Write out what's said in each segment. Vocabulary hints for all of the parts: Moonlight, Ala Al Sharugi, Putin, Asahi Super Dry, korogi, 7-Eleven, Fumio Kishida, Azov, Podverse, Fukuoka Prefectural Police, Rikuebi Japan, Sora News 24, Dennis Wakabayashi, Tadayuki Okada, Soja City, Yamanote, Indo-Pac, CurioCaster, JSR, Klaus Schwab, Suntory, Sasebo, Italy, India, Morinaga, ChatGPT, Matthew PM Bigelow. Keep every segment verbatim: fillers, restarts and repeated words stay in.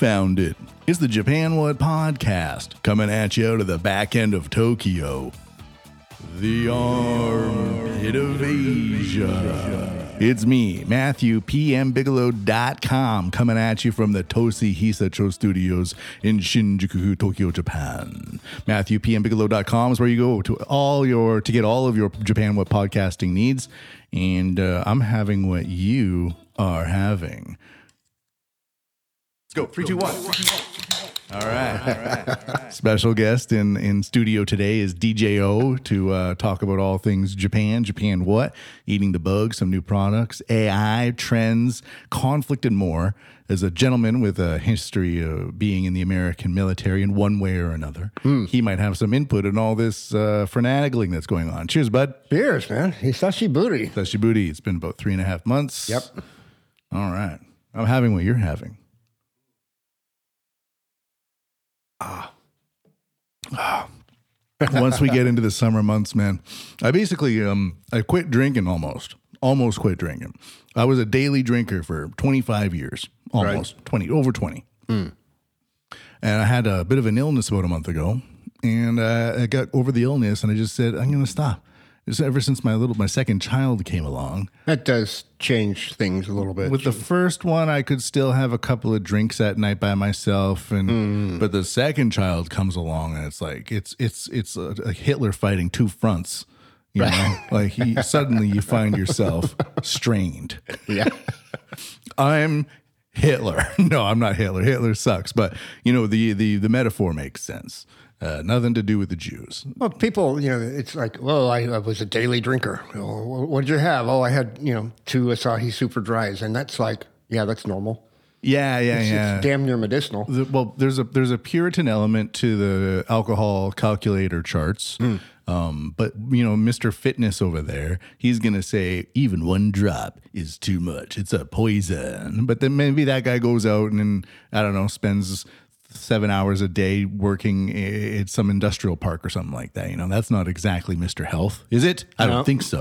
found it. It's the Japan What Podcast, coming at you out of the back end of Tokyo. The Armpit of Asia. It's me, Matthew P M Bigelow dot com, coming at you from the Toshi Hisacho Studios in Shinjuku, Tokyo, Japan. Matthew P M Bigelow dot com is where you go to all your to get all of your Japan What podcasting needs, and uh, I'm having what you are having. Let's go. Three, two, one. All right. All right. All right. Special guest in, in studio today is D J O to uh, talk about all things Japan. Japan what? Eating the bug, some new products, A I, trends, conflict, and more. As a gentleman with a history of being in the American military in one way or another, mm. he might have some input in all this uh, frenagling that's going on. Cheers, bud. Cheers, man. Hisashi booty. Hisashi booty. It's been about three and a half months. Yep. All right. I'm having what you're having. Ah. ah. Once we get into the summer months, man, I basically um I quit drinking almost. Almost quit drinking. I was a daily drinker for twenty-five years, almost right. twenty, over twenty. Mm. And I had a bit of an illness about a month ago, and uh, I got over the illness, and I just said I'm going to stop. Just ever since my little my second child came along, that does change things a little bit. With the first one, I could still have a couple of drinks at night by myself, and mm. but the second child comes along, and it's like it's it's it's a, a Hitler fighting two fronts. You know, like he, suddenly you find yourself strained. Yeah, I'm Hitler. No, I'm not Hitler. Hitler sucks, but you know the the the metaphor makes sense. Uh, nothing to do with the Jews. Well, people, you know, it's like, well, I, I was a daily drinker. Oh, what did you have? Oh, I had, you know, two Asahi Super Dries. And that's like, yeah, that's normal. Yeah, yeah, it's, yeah. It's damn near medicinal. The, well, there's a there's a Puritan element to the alcohol calculator charts. Mm. Um, but, you know, Mister Fitness over there, he's going to say even one drop is too much. It's a poison. But then maybe that guy goes out and, and I don't know, spends seven hours a day working at some industrial park or something like that. You know, that's not exactly Mister Health, is it? I no. don't think so.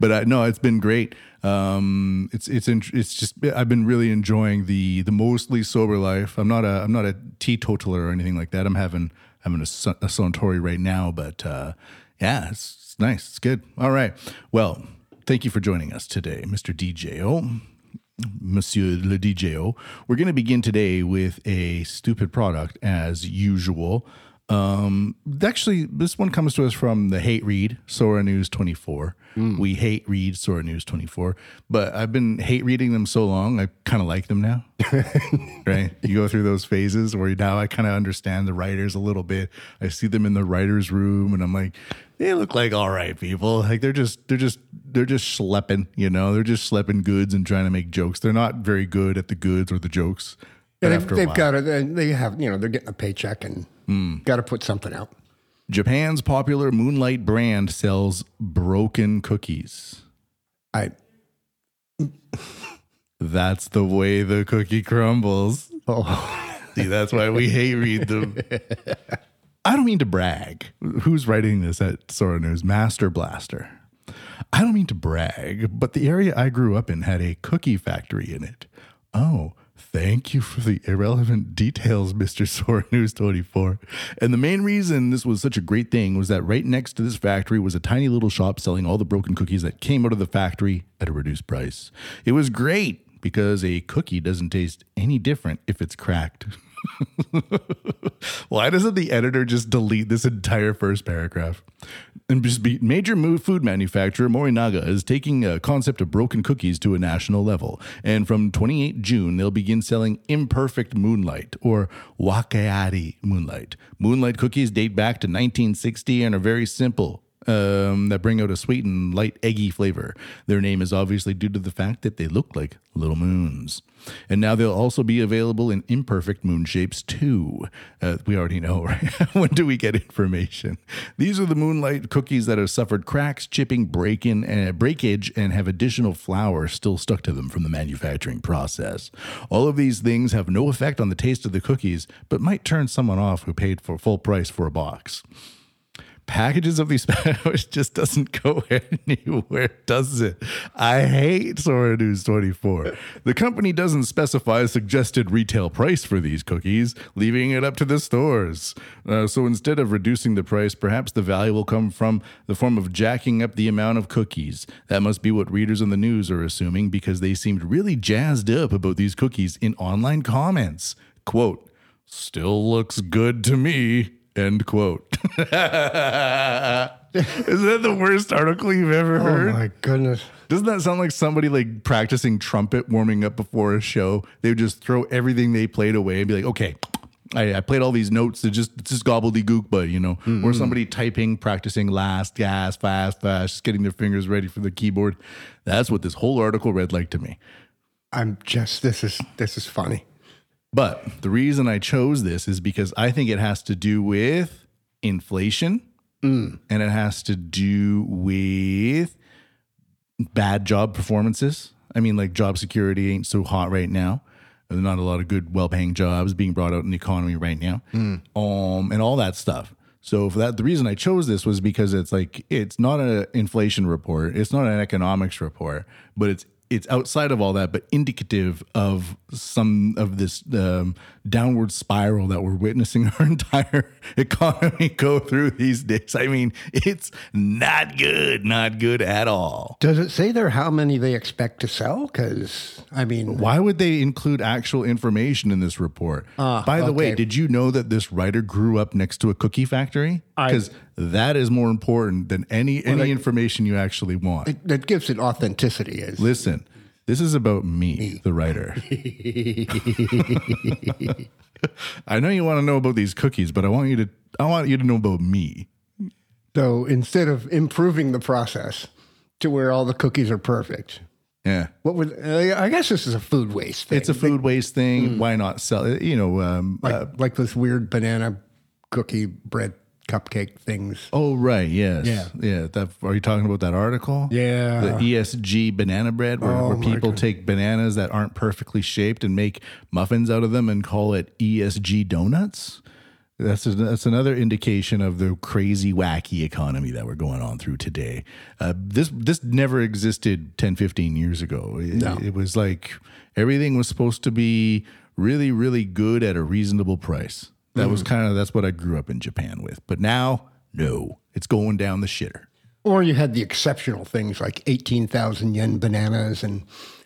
But I, no, it's been great. Um, it's it's it's just I've been really enjoying the the mostly sober life. I'm not a I'm not a teetotaler or anything like that. I'm having having a, a Suntory right now, but uh, yeah, it's, it's nice. It's good. All right. Well, thank you for joining us today, Mister D J O. Monsieur le D J O, we're going to begin today with a stupid product as usual. Um, actually, this one comes to us from the hate read, Sora News twenty-four. Mm. We hate read Sora News twenty-four, but I've been hate reading them so long, I kind of like them now. Right? You go through those phases where now I kind of understand the writers a little bit. I see them in the writer's room, and I'm like, they look like all right people. Like they're just they're just they're just schlepping, you know. They're just schlepping goods and trying to make jokes. They're not very good at the goods or the jokes. Yeah, they've they've got it. They have, you know, they're getting a paycheck and mm. got to put something out. Japan's popular Moonlight brand sells broken cookies. I. That's the way the cookie crumbles. Oh, see, that's why we hate read them. I don't mean to brag. Who's writing this at Sora News? Master Blaster. I don't mean to brag, but the area I grew up in had a cookie factory in it. Oh, thank you for the irrelevant details, Mister Sora News twenty-four. And the main reason this was such a great thing was that right next to this factory was a tiny little shop selling all the broken cookies that came out of the factory at a reduced price. It was great because a cookie doesn't taste any different if it's cracked. Why doesn't the editor just delete this entire first paragraph? And just be major food manufacturer Morinaga is taking a concept of broken cookies to a national level. And from the twenty-eighth of June, they'll begin selling imperfect Moonlight or wakeari Moonlight. Moonlight cookies date back to nineteen sixty and are very simple. Um, that bring out a sweet and light eggy flavor. Their name is obviously due to the fact that they look like little moons. And now they'll also be available in imperfect moon shapes too. Uh, we already know, right? When do we get information? These are the Moonlight cookies that have suffered cracks, chipping, break-in, uh, breakage, and have additional flour still stuck to them from the manufacturing process. All of these things have no effect on the taste of the cookies, but might turn someone off who paid for full price for a box. packages of these it just doesn't go anywhere, does it? I hate Sora News twenty-four. The company doesn't specify a suggested retail price for these cookies, leaving it up to the stores. Uh, so instead of reducing the price, perhaps the value will come from the form of jacking up the amount of cookies. That must be what readers on the news are assuming, because they seemed really jazzed up about these cookies in online comments. Quote, "Still looks good to me." End quote. Is that the worst article you've ever heard? Oh my goodness. Doesn't that sound like somebody like practicing trumpet warming up before a show? They would just throw everything they played away and be like, okay, I, I played all these notes. It's just, it's just gobbledygook, but you know, mm-hmm. Or somebody typing, practicing last, gas, fast, fast, just getting their fingers ready for the keyboard. That's what this whole article read like to me. I'm just, this is, this is funny. But the reason I chose this is because I think it has to do with inflation mm. and it has to do with bad job performances. I mean, like job security ain't so hot right now. There's not a lot of good, well-paying jobs being brought out in the economy right now mm. um, and all that stuff. So for that, the reason I chose this was because it's like, it's not an inflation report. It's not an economics report, but it's It's outside of all that, but indicative of some of this um, downward spiral that we're witnessing our entire economy go through these days. I mean, it's not good, not good at all. Does it say there how many they expect to sell? Because, I mean... Why would they include actual information in this report? Uh, By the okay. way, did you know that this writer grew up next to a cookie factory? Because that is more important than any well, any that, information you actually want. It, that gives it authenticity. As Listen, this is about me, me. the writer. I know you want to know about these cookies, but I want you to I want you to know about me. So instead of improving the process to where all the cookies are perfect. Yeah. What would uh, I guess this is a food waste thing. It's a food like, waste thing. Mm. Why not sell it? You know, um, like, uh, like this weird banana cookie bread cupcake things. Oh, right. Yes. Yeah. Yeah. That, are you talking about that article? Yeah. The E S G banana bread where, oh, where people take bananas that aren't perfectly shaped and make muffins out of them and call it E S G donuts. That's, a, that's another indication of the crazy, wacky economy that we're going on through today. Uh, this this never existed ten, fifteen years ago. It, no. it was like everything was supposed to be really, really good at a reasonable price. That was kind of, that's what I grew up in Japan with. But now, no, it's going down the shitter. Or you had the exceptional things like eighteen thousand yen bananas and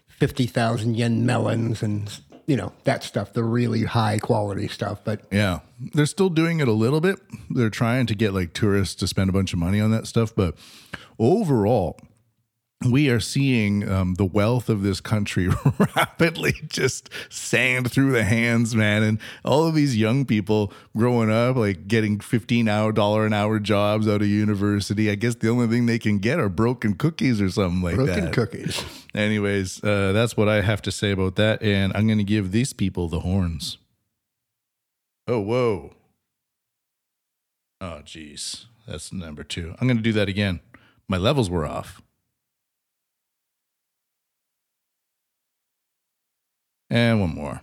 fifty thousand yen melons and, you know, that stuff, the really high quality stuff. But yeah, they're still doing it a little bit. They're trying to get like tourists to spend a bunch of money on that stuff. But overall, we are seeing um, the wealth of this country rapidly just sand through the hands, man. And all of these young people growing up, like getting fifteen dollars an hour jobs out of university. I guess the only thing they can get are broken cookies or something like broken that. Broken cookies. Anyways, uh, that's what I have to say about that. And I'm going to give these people the horns. Oh, whoa. Oh, geez. That's number two. I'm going to do that again. My levels were off. And one more.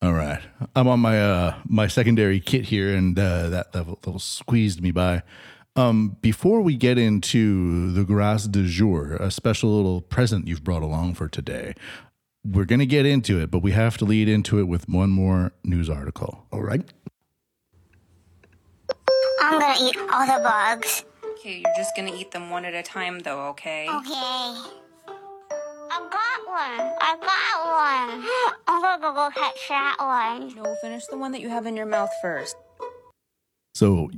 All right. I'm on my uh, my secondary kit here, and uh, that level, level squeezed me by. Um, before we get into the grâce du jour, a special little present you've brought along for today, we're going to get into it, but we have to lead into it with one more news article. All right. I'm going to eat all the bugs. Okay, you're just gonna eat them one at a time, though, okay? Okay. I got one. I got one. I'm gonna go catch that one. No, finish the one that you have in your mouth first. So,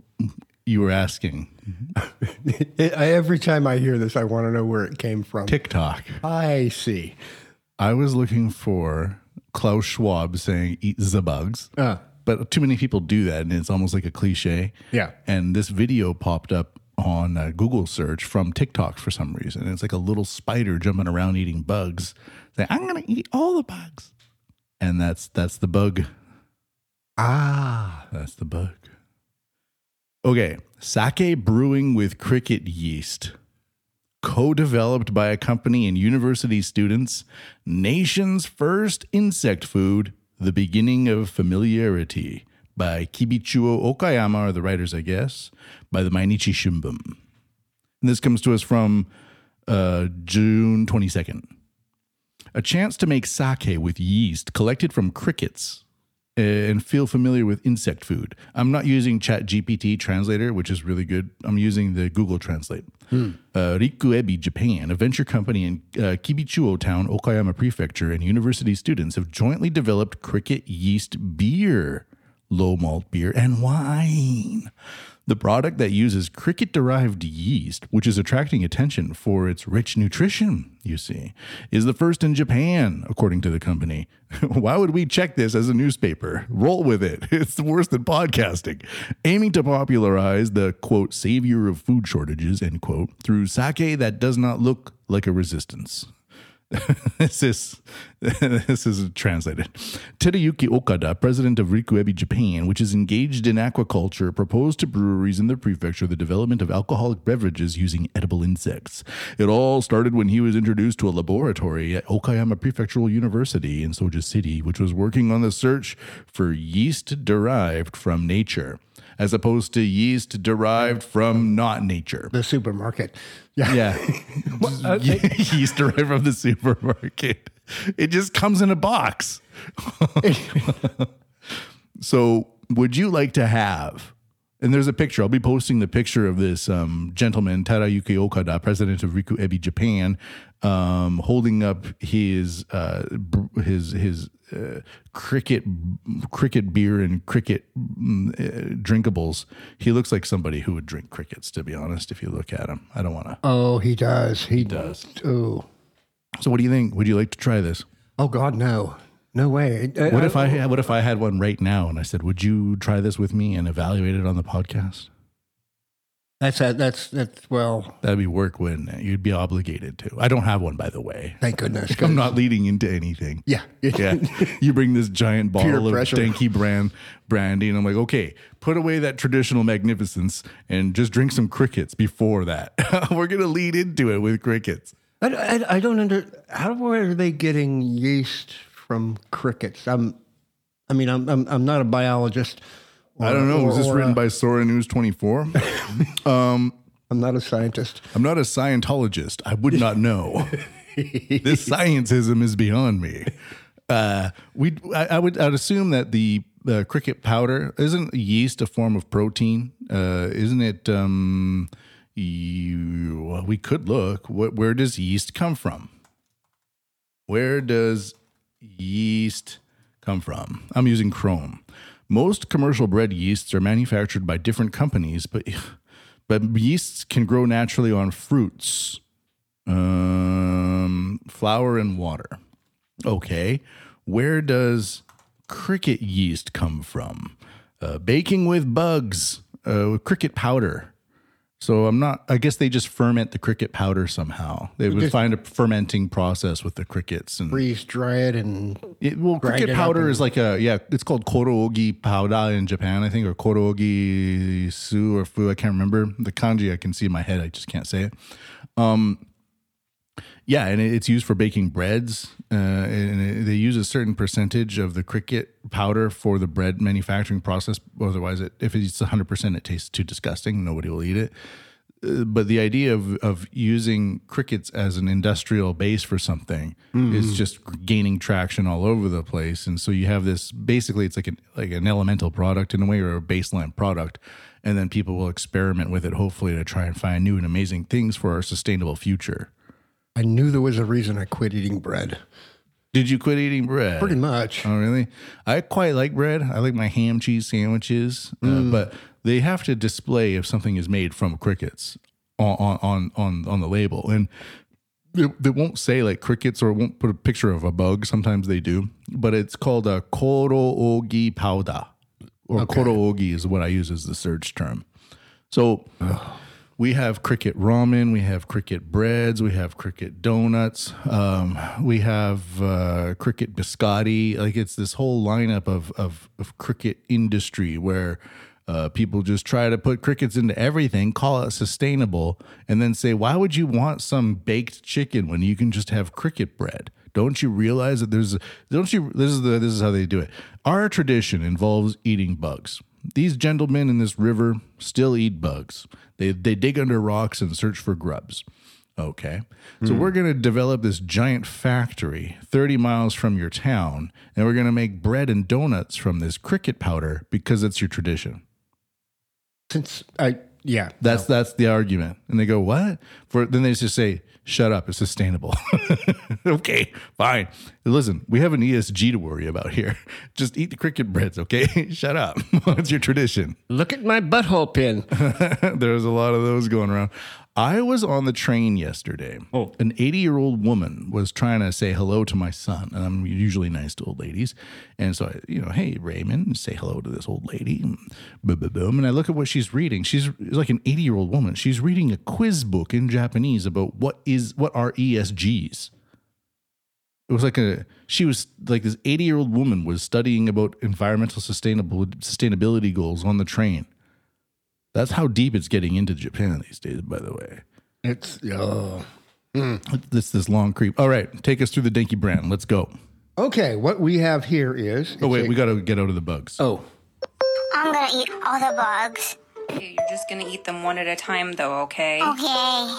you were asking. Every time I hear this, I want to know where it came from. TikTok. I see. I was looking for Klaus Schwab saying, "Eat the bugs." Uh. But too many people do that, and it's almost like a cliche. Yeah. And this video popped up on a Google search from TikTok for some reason. It's like a little spider jumping around eating bugs. Saying, I'm going to eat all the bugs. And that's that's the bug. Ah, that's the bug. Okay, sake brewing with cricket yeast. Co-developed by a company and university students. Nation's first insect food, The Beginning of Familiarity by Kibichūō Okayama are the writers, I guess, by the Mainichi Shimbun. And this comes to us from uh, June twenty-second. A chance to make sake with yeast collected from crickets and feel familiar with insect food. I'm not using ChatGPT translator, which is really good. I'm using the Google Translate. Hmm. Uh, Rikuebi Japan, a venture company in uh, Kibichūō town, Okayama Prefecture, and university students have jointly developed cricket yeast beer, low malt beer, and wine. The product that uses cricket-derived yeast, which is attracting attention for its rich nutrition, you see, is the first in Japan, according to the company. Why would we check this as a newspaper? Roll with it. It's worse than podcasting. Aiming to popularize the, quote, savior of food shortages, end quote, through sake that does not look like a resistance. this is this is translated. Tadayuki Okada, president of Rikuebi Japan, which is engaged in aquaculture, proposed to breweries in the prefecture the development of alcoholic beverages using edible insects. It all started when he was introduced to a laboratory at Okayama Prefectural University in Soja City, which was working on the search for yeast derived from nature, as opposed to yeast derived from not nature. The supermarket. Yeah. yeah. Well, uh, yeast derived from the supermarket. It just comes in a box. So would you like to have, and there's a picture. I'll be posting the picture of this um, gentleman, Tadayuki Okada, president of Rikuebi Japan, um, holding up his, uh, his, his, Uh, cricket cricket beer and cricket mm, uh, drinkables. He looks like somebody who would drink crickets, to be honest, if you look at him. I don't want to. Oh, he does. He, he does. Oh. So what do you think? Would you like to try this? Oh, God, no. No way. I, what, I, if I, I, what if I had one right now and I said, would you try this with me and evaluate it on the podcast? That's, a, that's, that's, well. That'd be work, wouldn't it? You'd be obligated to. I don't have one, by the way. Thank goodness. I'm not leading into anything. Yeah. yeah. You bring this giant bottle of Denki Brand brandy, and I'm like, okay, put away that traditional magnificence and just drink some crickets before that. We're going to lead into it with crickets. I, I, I don't under, how are they getting yeast from crickets? I'm, I mean, I'm, I'm, I'm not a biologist. Or, I don't know. Or, was this or, written uh, by Sora News twenty-four? um, I'm not a scientist. I'm not a Scientologist. I would not know. This scientism is beyond me. Uh, we, I, I would, I'd assume that the uh, cricket powder isn't yeast a form of protein? Uh, isn't it? Um, you, we could look. What, where does yeast come from? Where does yeast come from? I'm using Chrome. Most commercial bread yeasts are manufactured by different companies, but but yeasts can grow naturally on fruits, um, flour, and water. Okay, where does cricket yeast come from? Uh, baking with bugs, uh, with cricket powder. So I'm not. I guess they just ferment the cricket powder somehow. They would just find a fermenting process with the crickets and freeze dry it and it, well, cricket it powder is like a yeah. It's called korogi powder in Japan, I think, or korogi su or fu. I can't remember the kanji. I can see in my head. I just can't say it. Um, yeah, and it's used for baking breads. Uh, and they use a certain percentage of the cricket powder for the bread manufacturing process. Otherwise, it, if it's one hundred percent, it tastes too disgusting. Nobody will eat it. Uh, but the idea of, of using crickets as an industrial base for something mm. is just gaining traction all over the place. And so you have this, basically, it's like an, like an elemental product in a way, or a baseline product. And then people will experiment with it, hopefully, to try and find new and amazing things for our sustainable future. I knew there was a reason I quit eating bread. Did you quit eating bread? Pretty much. Oh, really? I quite like bread. I like my ham cheese sandwiches, mm. uh, but they have to display if something is made from crickets on on on, on the label. And they, they won't say like crickets, or it won't put a picture of a bug. Sometimes they do, but it's called a koro-ogi powder, or okay. Koro-ogi is what I use as the search term. So... Ugh. We have cricket ramen, we have cricket breads, we have cricket donuts, um, we have uh, cricket biscotti. Like it's this whole lineup of of, of cricket industry where uh, people just try to put crickets into everything, call it sustainable, and then say, why would you want some baked chicken when you can just have cricket bread? Don't you realize that there's don't you this is the this is how they do it. Our tradition involves eating bugs. These gentlemen in this river still eat bugs. They they dig under rocks and search for grubs. Okay. So mm. we're going to develop this giant factory thirty miles from your town, and we're going to make bread and donuts from this cricket powder because it's your tradition. Since I yeah. That's no. that's the argument. And they go, "What?" For then they just say, "Shut up, it's sustainable." Okay, fine. Listen, we have an E S G to worry about here. Just eat the cricket breads, okay? Shut up. It's your tradition. Look at my butthole pin. There's a lot of those going around. I was on the train yesterday. Oh. An eighty-year-old woman was trying to say hello to my son, and I'm usually nice to old ladies. And so, I, you know, hey, Raymond, say hello to this old lady. Boom, boom, boom. And I look at what she's reading. She's like an eighty-year-old woman. She's reading a quiz book in Japanese about what is what are E S Gs. It was like a she was like this eighty-year-old woman was studying about environmental sustainable sustainability goals on the train. That's how deep it's getting into Japan these days, by the way. It's, oh. Mm. This this long creep. All right, take us through the Denki brand. Let's go. Okay, what we have here is... Oh, wait, a, we got to get out of the bugs. Oh. I'm going to eat all the bugs. Okay, you're just going to eat them one at a time, though, okay? Okay.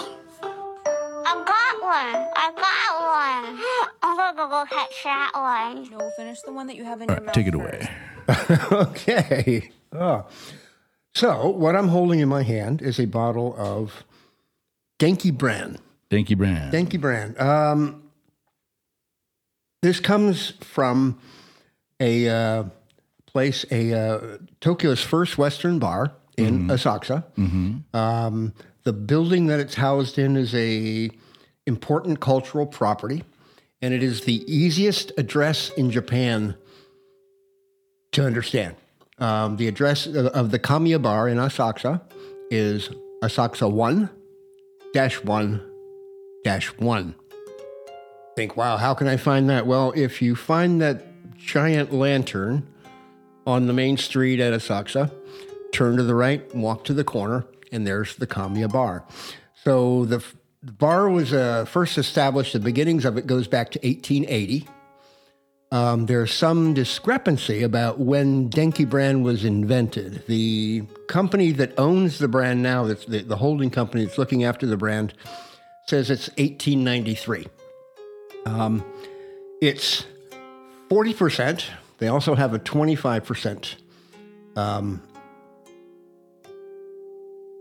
I got one. I got one. I'm going to go catch that one. No, finish the one that you have in all your right, mouth take it first. Away. Okay. Oh. So, what I'm holding in my hand is a bottle of Denki Brand. Denki Brand. Denki Brand. Um, this comes from a uh, place, a uh, Tokyo's first Western bar in mm-hmm. Asakusa. Mm-hmm. Um, the building that it's housed in is a important cultural property, and it is the easiest address in Japan to understand. Um, the address of, of the Kamiya Bar in Asakusa is Asakusa one dash one dash one. Think, wow, how can I find that? Well, if you find that giant lantern on the main street at Asakusa, turn to the right, walk to the corner, and there's the Kamiya Bar. So the, f- the bar was uh, first established, the beginnings of it goes back to eighteen eighty. Um, there's some discrepancy about when Denki Brand was invented. The company that owns the brand now, that's the, the holding company that's looking after the brand, says it's eighteen ninety-three. Um, it's forty percent. They also have a twenty-five percent um,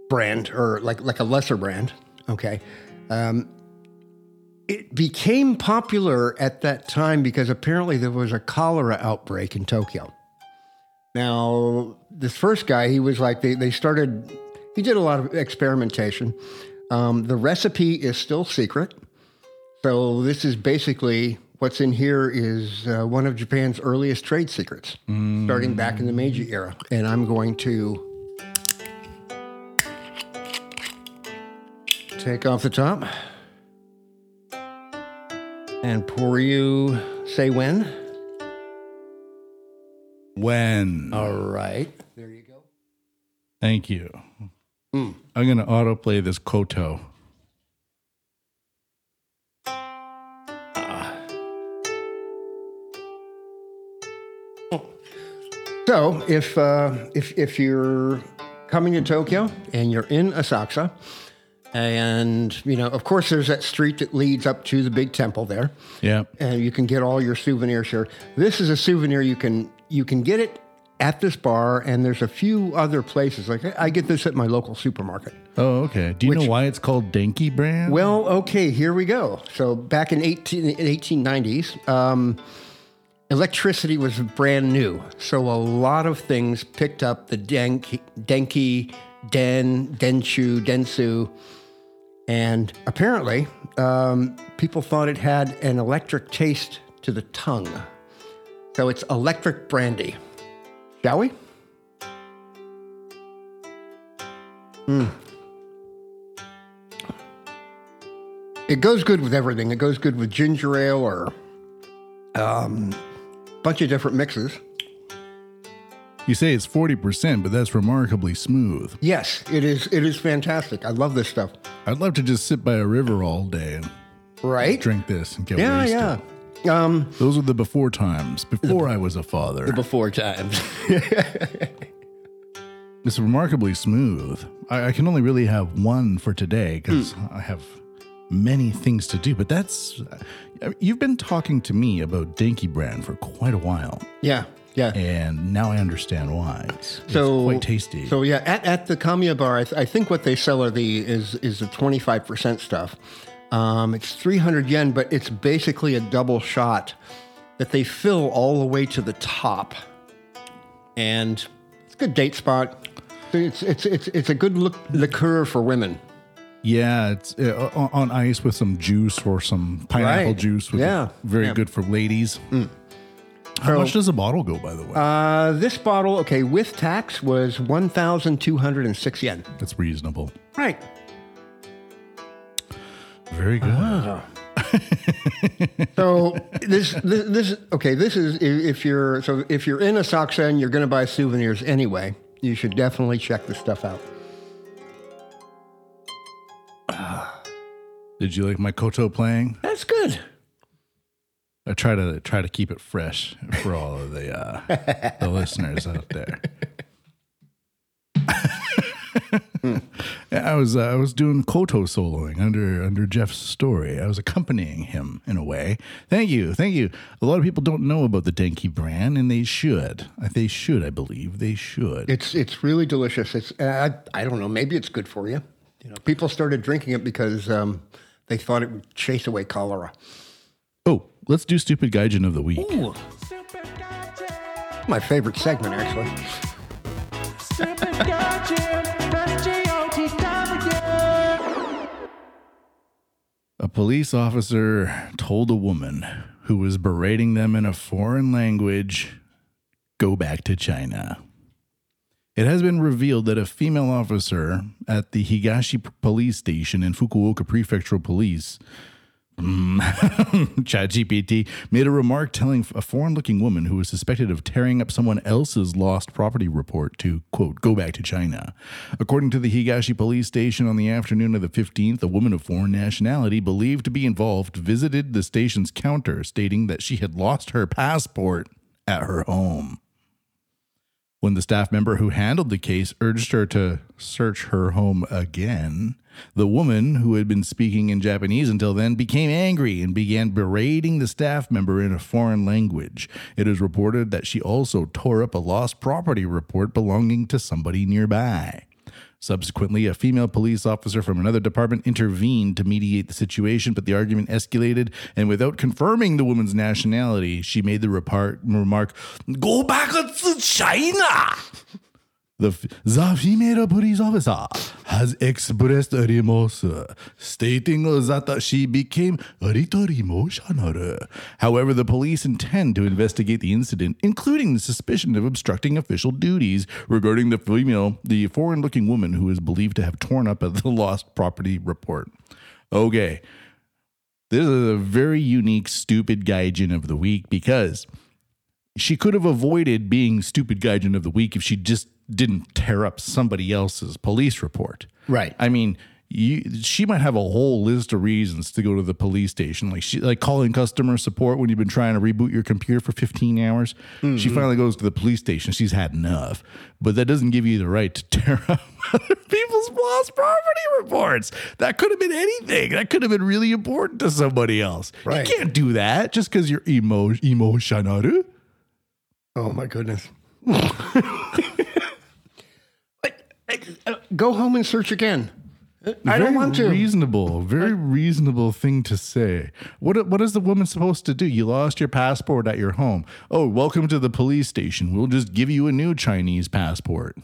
brand, or like, like a lesser brand. Okay. Um, It became popular at that time because apparently there was a cholera outbreak in Tokyo. Now, this first guy, he was like, they, they started, he did a lot of experimentation. Um, the recipe is still secret. So this is basically, what's in here is uh, one of Japan's earliest trade secrets, mm. starting back in the Meiji era. And I'm going to take off the top. And pour you, say when? When. All right. There you go. Thank you. Mm. I'm going to autoplay this koto. Uh. So if, uh, if, if you're coming to Tokyo and you're in Asakusa, and, you know, of course, there's that street that leads up to the big temple there. Yeah. And you can get all your souvenirs here. This is a souvenir. You can you can get it at this bar, and there's a few other places. Like, I get this at my local supermarket. Oh, okay. Do you which, know why it's called Denki Brand? Well, okay, here we go. So back in eighteen, eighteen nineties, um, electricity was brand new. So a lot of things picked up the Denki, Denki, Den, Denshu, Densu. And apparently, um, people thought it had an electric taste to the tongue. So it's electric brandy. Shall we? Mm. It goes good with everything. It goes good with ginger ale or a um, bunch of different mixes. You say it's forty percent, but that's remarkably smooth. Yes, it is. It is fantastic. I love this stuff. I'd love to just sit by a river all day and right? drink this and get yeah, wasted. Yeah, yeah. Um, Those were the before times, before the, I was a father. The before times. It's remarkably smooth. I, I can only really have one for today because mm. I have many things to do. But that's, you've been talking to me about Denki Brand for quite a while. Yeah. Yeah. And now I understand why. It's, so, it's quite tasty. So yeah, at, at the Kamiya Bar, I, th- I think what they sell are the is is the twenty-five percent stuff. Um, it's three hundred yen, but it's basically a double shot that they fill all the way to the top. And it's a good date spot. It's it's it's it's a good look, liqueur for women. Yeah, it's uh, on ice with some juice or some pineapple right. juice. Which yeah. is very yeah. good for ladies. Mm. How so, much does a bottle go, by the way? Uh, this bottle, okay, with tax was one thousand two hundred six yen. That's reasonable. Right. Very good. Uh, so this, this, this, okay, this is, if you're, so if you're in Asakusa and you're going to buy souvenirs anyway, you should definitely check this stuff out. Uh, Did you like my koto playing? That's good. I try to try to keep it fresh for all of the uh, the listeners out there. mm. I was uh, I was doing koto soloing under under Jeff's story. I was accompanying him in a way. Thank you, thank you. A lot of people don't know about the Denki Brand, and they should. They should, I believe, they should. It's it's really delicious. It's uh, I, I don't know. Maybe it's good for you. You know, people started drinking it because um, they thought it would chase away cholera. Oh, let's do Stupid Gaijin of the Week. Ooh. My favorite segment, actually. Stupid Gaijin, that's G O T W. A police officer told a woman who was berating them in a foreign language, go back to China. It has been revealed that a female officer at the Higashi Police Station in Fukuoka Prefectural Police ChatGPT made a remark telling a foreign-looking woman who was suspected of tearing up someone else's lost property report to, quote, go back to China. According to the Higashi Police Station, on the afternoon of the fifteenth, a woman of foreign nationality believed to be involved visited the station's counter, stating that she had lost her passport at her home. When the staff member who handled the case urged her to search her home again, the woman, who had been speaking in Japanese until then, became angry and began berating the staff member in a foreign language. It is reported that she also tore up a lost property report belonging to somebody nearby. Subsequently, a female police officer from another department intervened to mediate the situation, but the argument escalated, and without confirming the woman's nationality, she made the repar- remark, go back to China! The, f- the female police officer has expressed remorse, stating that she became a little emotional. However, the police intend to investigate the incident, including the suspicion of obstructing official duties regarding the female, the foreign-looking woman who is believed to have torn up the lost property report. Okay, this is a very unique Stupid Gaijin of the Week because she could have avoided being Stupid Gaijin of the Week if she just didn't tear up somebody else's police report. Right. I mean, you, she might have a whole list of reasons to go to the police station. Like she, like calling customer support when you've been trying to reboot your computer for fifteen hours. Mm-hmm. She finally goes to the police station. She's had enough. But that doesn't give you the right to tear up other people's lost property reports. That could have been anything. That could have been really important to somebody else. Right. You can't do that just because you're emo- emotional. Oh, my goodness. Go home and search again. I don't want to. Reasonable, very reasonable thing to say. What what is the woman supposed to do? You lost your passport at your home. Oh, welcome to the police station. We'll just give you a new Chinese passport.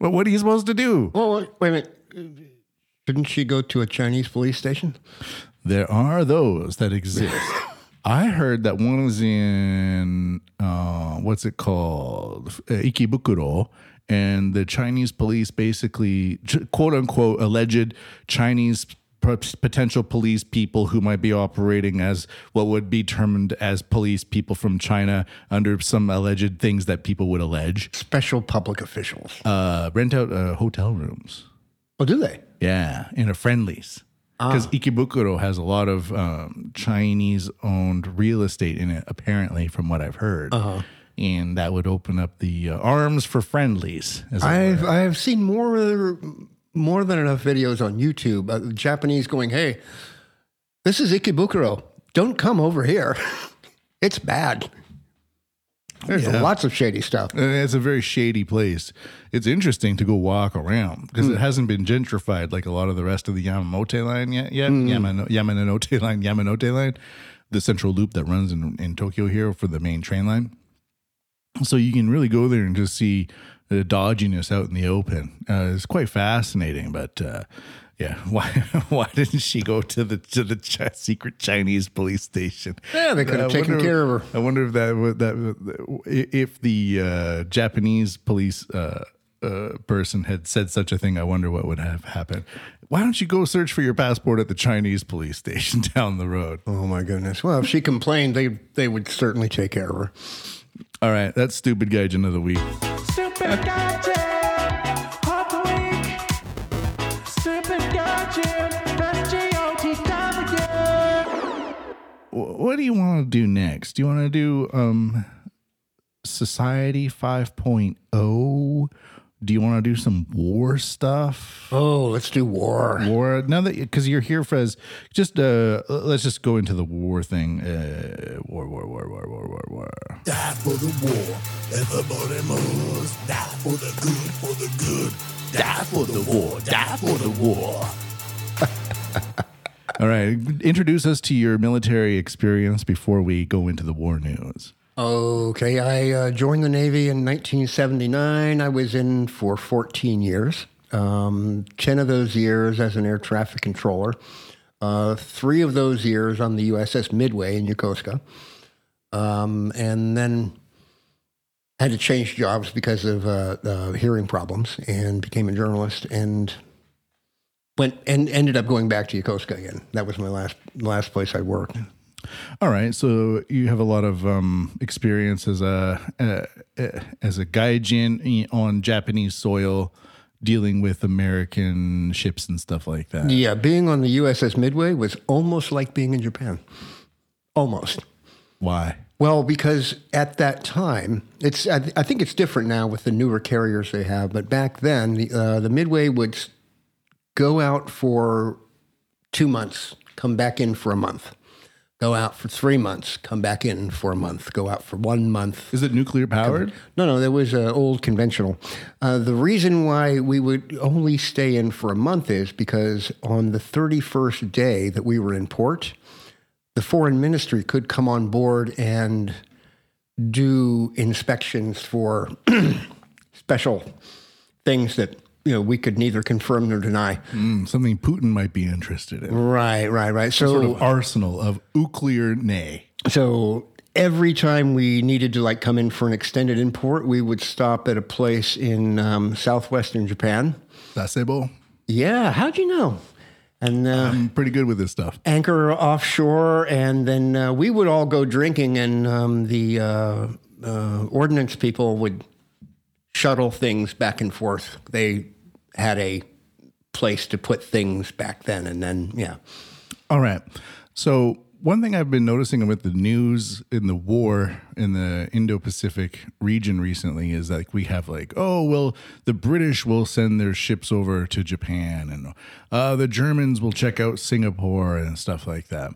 Well, what are you supposed to do? Well, wait a minute. Shouldn't she go to a Chinese police station? There are those that exist. I heard that one was in uh, what's it called? Uh, Ikebukuro. And the Chinese police basically, quote unquote, alleged Chinese potential police people who might be operating as what would be termed as police people from China under some alleged things that people would allege. Special public officials. Uh, rent out uh, hotel rooms. Oh, do they? Yeah, in a friendlies. Because ah. Ikebukuro has a lot of um, Chinese-owned real estate in it, apparently, from what I've heard. Uh-huh. And that would open up the uh, arms for friendlies. I've were. I've seen more more than enough videos on YouTube of uh, Japanese going, "Hey, this is Ikebukuro. Don't come over here. It's bad." There's yeah. lots of shady stuff. It's a very shady place. It's interesting to go walk around because mm. it hasn't been gentrified like a lot of the rest of the Yamamote line yet. yet. Mm. Yamano, Yamanote line, Yamanote line, the central loop that runs in, in Tokyo here for the main train line. So you can really go there and just see the dodginess out in the open. Uh, it's quite fascinating, but... Uh, Yeah, why why didn't she go to the to the chi- secret Chinese police station? Yeah, they could have I taken wonder, care of her. I wonder if that that if the uh, Japanese police uh, uh, person had said such a thing, I wonder what would have happened. Why don't you go search for your passport at the Chinese police station down the road? Oh my goodness! Well, if she complained, they they would certainly take care of her. All right, that's stupid gaijin of the week. Stupid gaijin. What do you want to do next? Do you want to do um, Society five point oh? Do you want to do some war stuff? Oh, let's do war. War. Now that because you're here, Fez, just uh, let's just go into the war thing. Uh, war, war, war, war, war, war, war. Die for the war. Everybody moves. Die for the good, for the good. Die for the war. Die for the war. All right. Introduce us to your military experience before we go into the war news. Okay. I uh, joined the Navy in nineteen seventy-nine. I was in for fourteen years, um, ten of those years as an air traffic controller. Uh, three of those years on the U S S Midway in Yokosuka. Um, and then had to change jobs because of uh, uh, hearing problems and became a journalist and... Went and ended up going back to Yokosuka again. That was my last last place I worked. All right, so you have a lot of um, experience as a uh, as a gaijin on Japanese soil, dealing with American ships and stuff like that. Yeah, being on the U S S Midway was almost like being in Japan. Almost. Why? Well, because at that time, it's I, th- I think it's different now with the newer carriers they have, but back then the uh, the Midway would. Go out for two months, come back in for a month. Go out for three months, come back in for a month. Go out for one month. Is it nuclear powered? No, no, there was an old conventional. Uh, the reason why we would only stay in for a month is because on the thirty-first day that we were in port, the foreign ministry could come on board and do inspections for special things that... You know, we could neither confirm nor deny. Mm, something Putin might be interested in. Right, right, right. So, sort of arsenal of nuclear nay. So every time we needed to like come in for an extended import, we would stop at a place in um, southwestern Japan. Sasebo. Yeah, how'd you know? And uh, I'm pretty good with this stuff. Anchor offshore, and then uh, we would all go drinking, and um, the uh, uh, ordnance people would shuttle things back and forth. They had a place to put things back then and then, yeah. All right. So one thing I've been noticing with the news in the war in the Indo-Pacific region recently is like we have like, oh, well, the British will send their ships over to Japan and uh, the Germans will check out Singapore and stuff like that.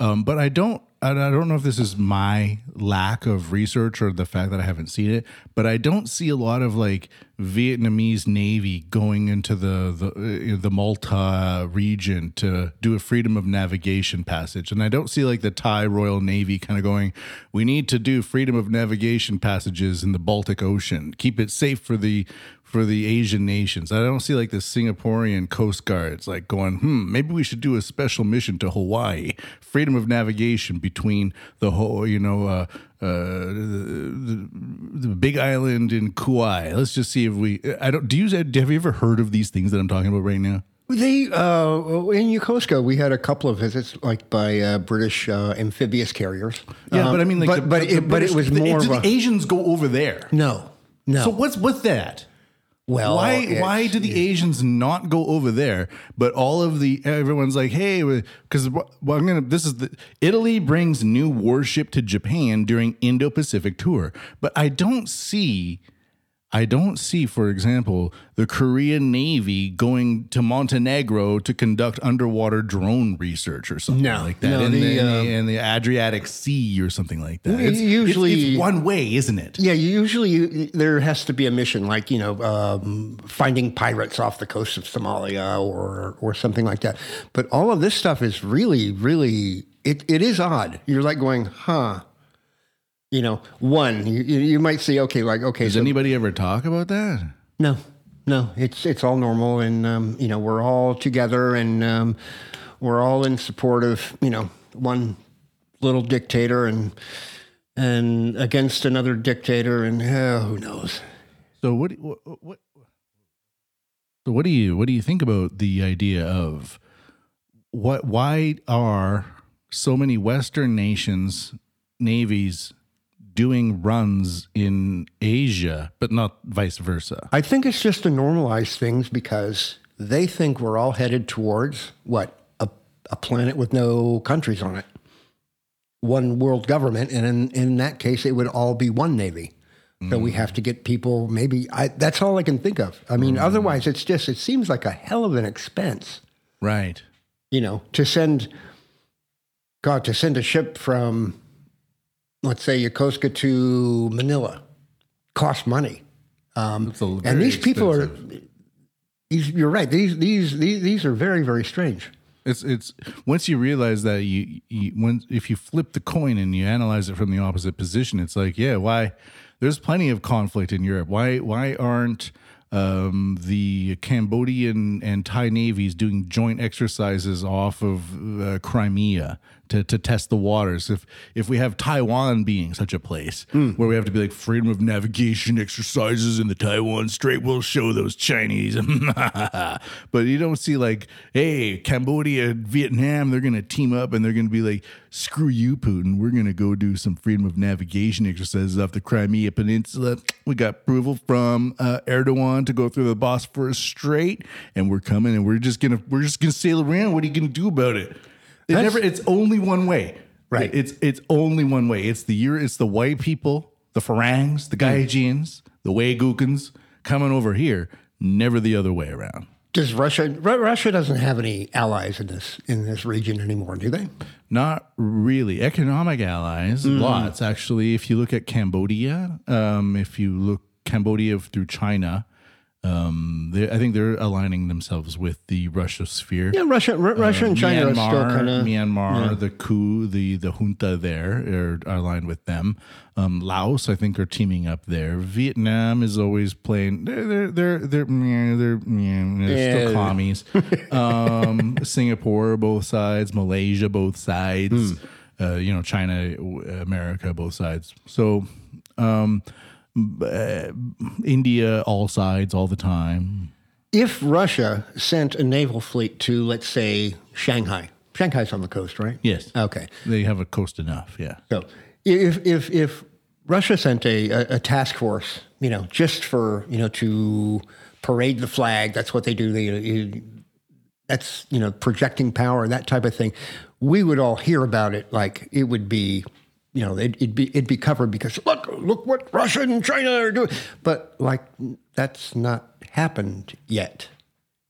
Um, but I don't, I don't know if this is my lack of research or the fact that I haven't seen it, but I don't see a lot of like Vietnamese Navy going into the the, the Malta region to do a freedom of navigation passage. And I don't see like the Thai Royal Navy kind of going, we need to do freedom of navigation passages in the Baltic Ocean. Keep it safe for the for the Asian nations. I don't see like the Singaporean Coast Guards like going, hmm, maybe we should do a special mission to Hawaii. Freedom of navigation between the whole, you know, uh, uh, the, the Big Island and Kauai. Let's just see. If we, I don't. Do you have you ever heard of these things that I'm talking about right now? They uh, in Yokosuka, we had a couple of visits, like by uh, British uh, amphibious carriers. Yeah, um, but I mean, like, but the, but, the, it, the British, but it was more. The, of the a, Asians go over there. No, no. So what's what's that? Well, why it, why do the it, Asians not go over there? But all of the everyone's like, hey, because well, I'm gonna. This is the Italy brings new warship to Japan during Indo-Pacific tour. But I don't see, I don't see, for example, the Korean Navy going to Montenegro to conduct underwater drone research or something no, like that, no, in, the, the, uh, in the Adriatic Sea or something like that. It's, usually, it's, it's one way, isn't it? Yeah, usually you, there has to be a mission, like you know, um, finding pirates off the coast of Somalia or or something like that. But all of this stuff is really, really it it is odd. You're like going, huh. You know, one, you, you might see, okay, like, okay. Does so, anybody ever talk about that? No, no, it's it's all normal. And, um, you know, we're all together and um, we're all in support of, you know, one little dictator and and against another dictator and uh, who knows. So what, what, what, so what do you, what do you think about the idea of what, why are so many Western nations, navies, doing runs in Asia, but not vice versa? I think it's just to normalize things because they think we're all headed towards, what, a, a planet with no countries on it. One world government, and in, in that case, it would all be one navy. Mm. So we have to get people, maybe, I, that's all I can think of. I mean, mm. otherwise, it's just, it seems like a hell of an expense. Right. You know, to send, God, to send a ship from... let's say Yokosuka to Manila, cost money, um, and these people expensive. are. These, you're right. These, these these these are very very strange. It's it's once you realize that you, you when if you flip the coin and you analyze it from the opposite position, it's like yeah, why? There's plenty of conflict in Europe. Why why aren't um, the Cambodian and Thai navies doing joint exercises off of uh, Crimea? To, to test the waters. If if we have Taiwan being such a place mm. where we have to be like freedom of navigation exercises in the Taiwan Strait, we'll show those Chinese. But you don't see like, hey, Cambodia, Vietnam, they're going to team up and they're going to be like, screw you, Putin. We're going to go do some freedom of navigation exercises off the Crimea Peninsula. We got approval from uh, Erdogan to go through the Bosphorus Strait, and we're coming and we're just gonna we're just gonna sail around. What are you gonna do about it? It never, it's only one way, right? It's it's only one way. It's the year. It's the white people, the Farangs, the Gaijians, the Weigukans coming over here. Never the other way around. Does Russia? Russia doesn't have any allies in this in this region anymore, do they? Not really. Economic allies, mm. lots actually. If you look at Cambodia, um, if you look Cambodia through China. Um, I think they're aligning themselves with the Russia sphere. Yeah, Russia, R- Russia uh, and China Myanmar, are still kind of... Myanmar, yeah. the coup, the, the junta there are, are aligned with them. Um, Laos, I think, are teaming up there. Vietnam is always playing... They're they're they're they're, they're, they're, they're, they're still commies. um, Singapore, both sides. Malaysia, both sides. Mm. Uh, you know, China, America, both sides. So... Um, Uh, India, all sides, all the time. If Russia sent a naval fleet to, let's say, Shanghai. Shanghai's on the coast, right? Yes. Okay. They have a coast enough, yeah. So if if, if Russia sent a, a, a task force, you know, just for, you know, to parade the flag, that's what they do. They, you, that's, you know, projecting power, that type of thing. We would all hear about it like it would be... You know, it'd, it'd be it'd be covered because look, look what Russia and China are doing. But like, that's not happened yet.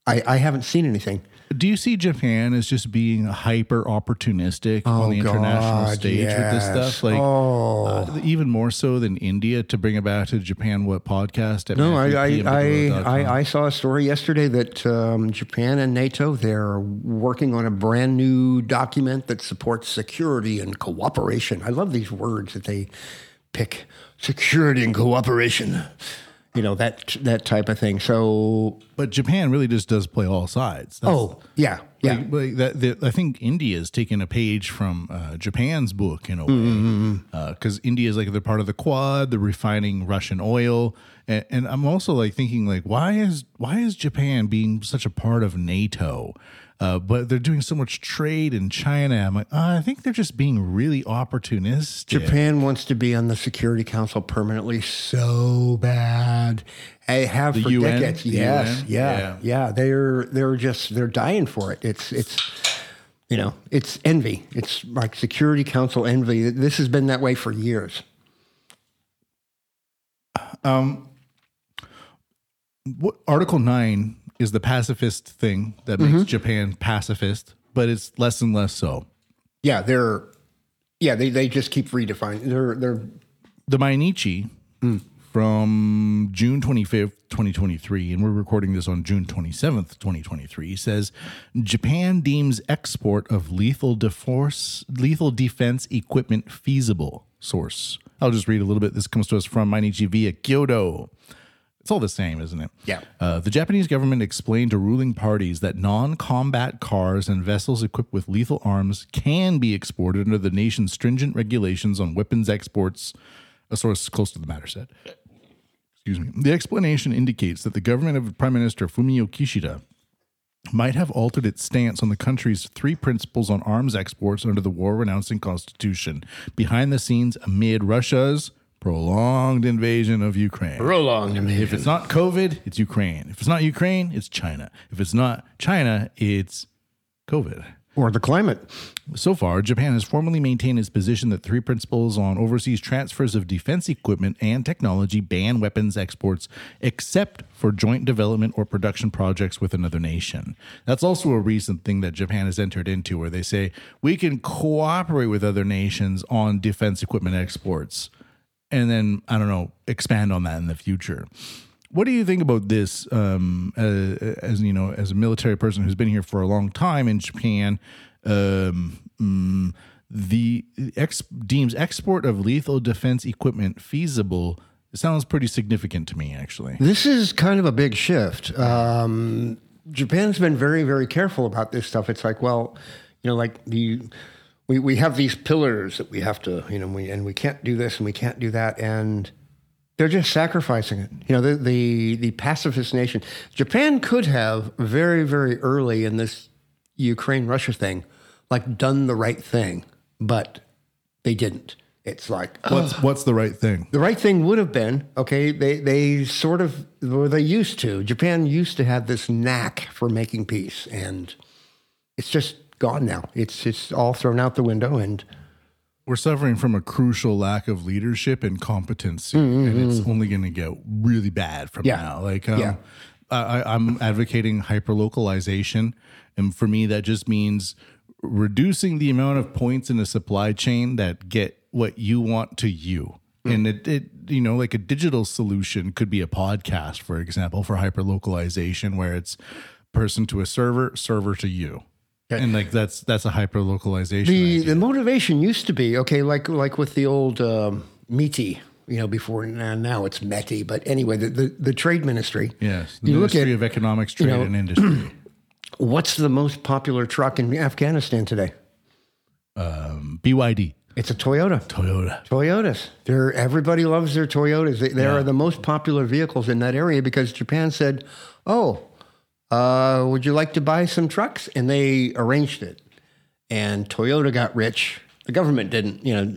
I, I haven't seen anything. Do you see Japan as just being hyper opportunistic oh, on the God, international stage yes. with this stuff? Like, oh. uh, even more so than India. To bring it back to Japan, what podcast? At no, I I, I I saw a story yesterday that um, Japan and NATO, they're working on a brand new document that supports security and cooperation. I love these words that they pick: security and cooperation. You know, that that type of thing. So, but Japan really just does play all sides. That's, oh, yeah, yeah. Like, like that, that, I think India is taking a page from uh, Japan's book in a way, because mm-hmm. uh, India is like they're part of the Quad. They're refining Russian oil, and, and I'm also like thinking like, why is why is Japan being such a part of NATO? Uh, but they're doing so much trade in China. I'm like, oh, I think they're just being really opportunistic. Japan wants to be on the Security Council permanently so bad. They have the for U N? Decades. Yes, the U N? Yeah, yeah, yeah. They're they're just they're dying for it. It's it's you know it's envy. It's like Security Council envy. This has been that way for years. Um, what Article Nine is the pacifist thing that makes mm-hmm. Japan pacifist, but it's less and less so. Yeah, they're yeah, they, they just keep redefining. They're they're the Mainichi mm. from June twenty-fifth, twenty twenty-three, and we're recording this on June twenty-seventh, twenty twenty-three, says Japan deems export of lethal deforce lethal defense equipment feasible. Source. I'll just read a little bit. This comes to us from Mainichi via Kyoto. It's all the same, isn't it? Yeah. Uh, the Japanese government explained to ruling parties that non-combat cars and vessels equipped with lethal arms can be exported under the nation's stringent regulations on weapons exports, a source close to the matter said. Excuse me. The explanation indicates that the government of Prime Minister Fumio Kishida might have altered its stance on the country's three principles on arms exports under the war-renouncing constitution behind the scenes amid Russia's prolonged invasion of Ukraine. Prolonged invasion. If it's not COVID, it's Ukraine. If it's not Ukraine, it's China. If it's not China, it's COVID. Or the climate. So far, Japan has formally maintained its position that three principles on overseas transfers of defense equipment and technology ban weapons exports, except for joint development or production projects with another nation. That's also a recent thing that Japan has entered into, where they say, we can cooperate with other nations on defense equipment exports. And then, I don't know, expand on that in the future. What do you think about this um, uh, as, you know, as a military person who's been here for a long time in Japan? Um, mm, the ex- deems export of lethal defense equipment feasible. It sounds pretty significant to me, actually. This is kind of a big shift. Um, Japan's been very, very careful about this stuff. It's like, well, you know, like the... We we have these pillars that we have to, you know, we, and we can't do this and we can't do that. And they're just sacrificing it. You know, the, the, the pacifist nation. Japan could have very, very early in this Ukraine-Russia thing, like, done the right thing, but they didn't. It's like... What's uh, what's the right thing? The right thing would have been, okay, they, they sort of, well, they used to. Japan used to have this knack for making peace, and it's just... gone now. It's it's all thrown out the window, and we're suffering from a crucial lack of leadership and competency, mm-hmm. and it's only going to get really bad from yeah. now. Like, um, yeah. I, I'm advocating hyperlocalization, and for me, that just means reducing the amount of points in a supply chain that get what you want to you. And it, it, you know, like a digital solution could be a podcast, for example, for hyperlocalization, where it's person to a server, server to you. Okay. And like that's that's a hyper-localization. The idea. The motivation used to be okay, like like with the old um, M E T I, you know, before now, now it's M E T I, but anyway, the, the, the trade ministry. Yes, the you Ministry look at, of Economics, Trade you know, and Industry. What's the most popular truck in Afghanistan today? Um, B Y D. It's a Toyota. Toyota. Toyotas. They're everybody loves their Toyotas. They, they yeah. are the most popular vehicles in that area because Japan said, "Oh, Uh, would you like to buy some trucks?" And they arranged it. And Toyota got rich. The government didn't, you know,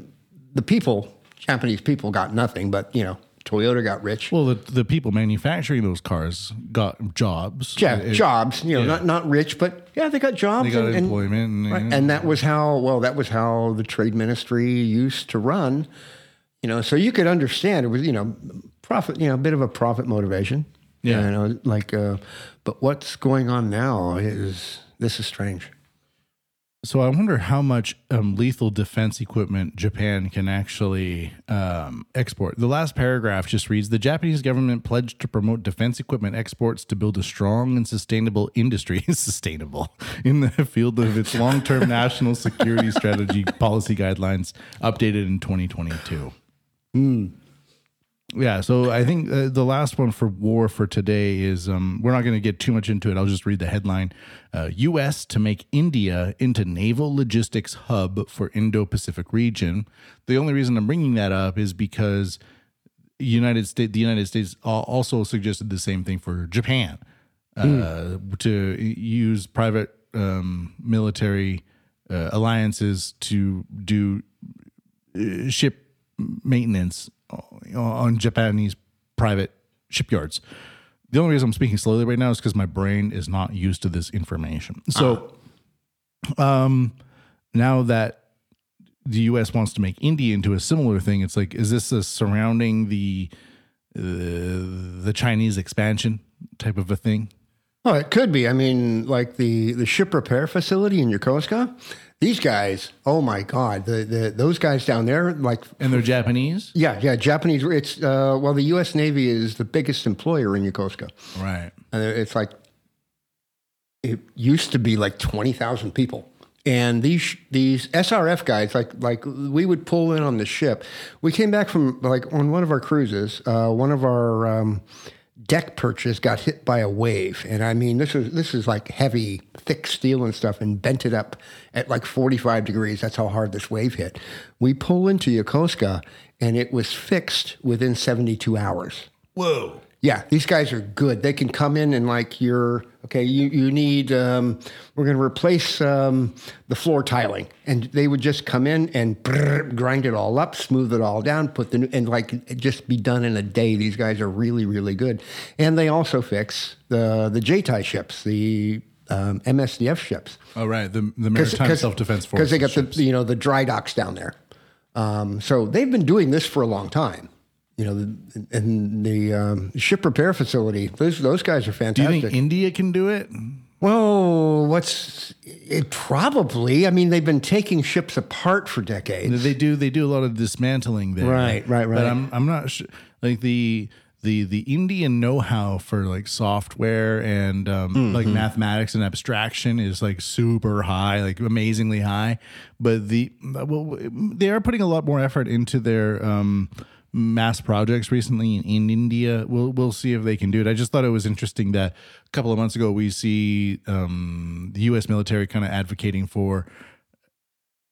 the people, Japanese people got nothing, but, you know, Toyota got rich. Well, the, the people manufacturing those cars got jobs. Yeah, it, jobs, you know, yeah. not not rich, but yeah, they got jobs. They got and, employment. And, and, right. yeah. and that was how, well, that was how the trade ministry used to run, you know, so you could understand it was, you know, profit, you know, a bit of a profit motivation. Yeah, you know, like, uh, but what's going on now is this is strange. So I wonder how much um, lethal defense equipment Japan can actually um, export. The last paragraph just reads, the Japanese government pledged to promote defense equipment exports to build a strong and sustainable industry, sustainable, in the field of its long-term national security strategy policy guidelines updated in twenty twenty-two. Hmm. Yeah, so I think uh, the last one for war for today is, um, we're not going to get too much into it. I'll just read the headline. Uh, U S to make India into naval logistics hub for Indo-Pacific region. The only reason I'm bringing that up is because United States, the United States also suggested the same thing for Japan, uh, mm. to use private um, military uh, alliances to do uh, ship maintenance on Japanese private shipyards. The only reason I'm speaking slowly right now is because my brain is not used to this information. So ah. um, now that the U S wants to make India into a similar thing, it's like, is this a surrounding the uh, the Chinese expansion type of a thing? Oh, it could be. I mean, like the, the ship repair facility in Yokosuka, these guys, oh my God, the, the those guys down there, like... And they're Japanese? Yeah, yeah, Japanese. It's uh, well, the U S Navy is the biggest employer in Yokosuka. Right. And it's like, it used to be like twenty thousand people. And these these S R F guys, like like we would pull in on the ship. We came back from, like, on one of our cruises, uh, one of our... Um, deck purchase got hit by a wave, and I mean this is this is like heavy, thick steel and stuff, and bent it up at like forty-five degrees. That's how hard this wave hit. We pull into Yokosuka, and it was fixed within seventy-two hours. Whoa! Yeah, these guys are good. They can come in and like you're okay. You you need um, we're going to replace um, the floor tiling, and they would just come in and brrr, grind it all up, smooth it all down, put the new, and like just be done in a day. These guys are really really good, and they also fix the the J T I ships, the um, M S D F ships. Oh right, the the Maritime Self Defense Force, because they got ships. the you know the dry docks down there. Um, so they've been doing this for a long time. You know, the, and the um, ship repair facility, those those guys are fantastic. Do you think India can do it? Well, what's it probably? I mean, they've been taking ships apart for decades. They do they do a lot of dismantling there. Right, right, right. But I'm I'm not sure. Like the the the Indian know-how for like software and um, mm-hmm. like mathematics and abstraction is like super high, like amazingly high. But the well, they are putting a lot more effort into their. Um, mass projects recently in, in India. We'll we'll see if they can do it. I just thought it was interesting that a couple of months ago we see um, the U S military kind of advocating for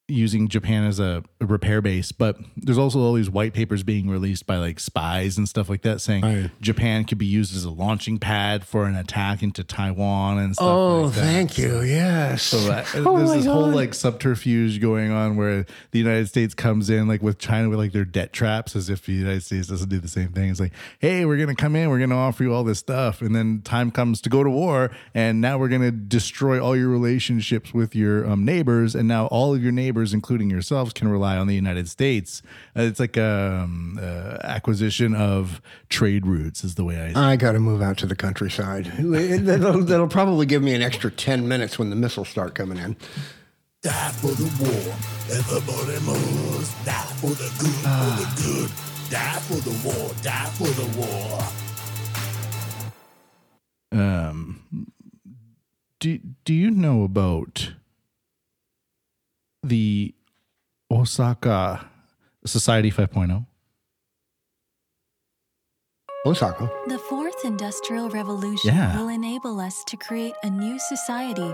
using Japan as a, a repair base, but there's also all these white papers being released by like spies and stuff like that saying right. Japan could be used as a launching pad for an attack into Taiwan and stuff oh, like that. Oh, thank you. Yes. So that, oh there's this God. whole like subterfuge going on where the United States comes in like with China with like their debt traps as if the United States doesn't do the same thing. It's like, hey, we're going to come in, we're going to offer you all this stuff. And then time comes to go to war. And now we're going to destroy all your relationships with your um, neighbors. And now all of your neighbors, including yourselves, can rely on the United States. Uh, it's like um, uh, acquisition of trade routes is the way I see it. I got to move out to the countryside. that'll, that'll probably give me an extra ten minutes when the missiles start coming in. Die for the war. Everybody moves. Die for the good. Ah. For the good. Die for the war. Die for the war. Um, do, do you know about... the Osaka Society five point oh. Osaka. The fourth industrial revolution yeah. will enable us to create a new society.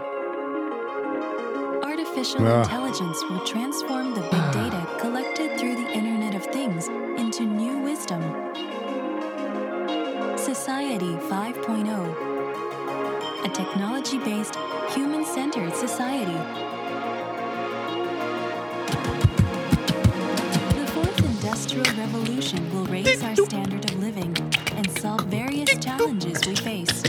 Artificial uh. intelligence will transform the big data collected through the Internet of Things into new wisdom. Society five point oh. A technology-based, human-centered society. Industrial revolution will raise our standard of living and solve various challenges we face.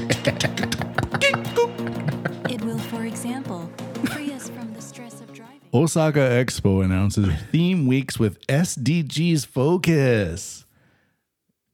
It will, for example, free us from the stress of driving. Osaka Expo announces theme weeks with S D Gs focus.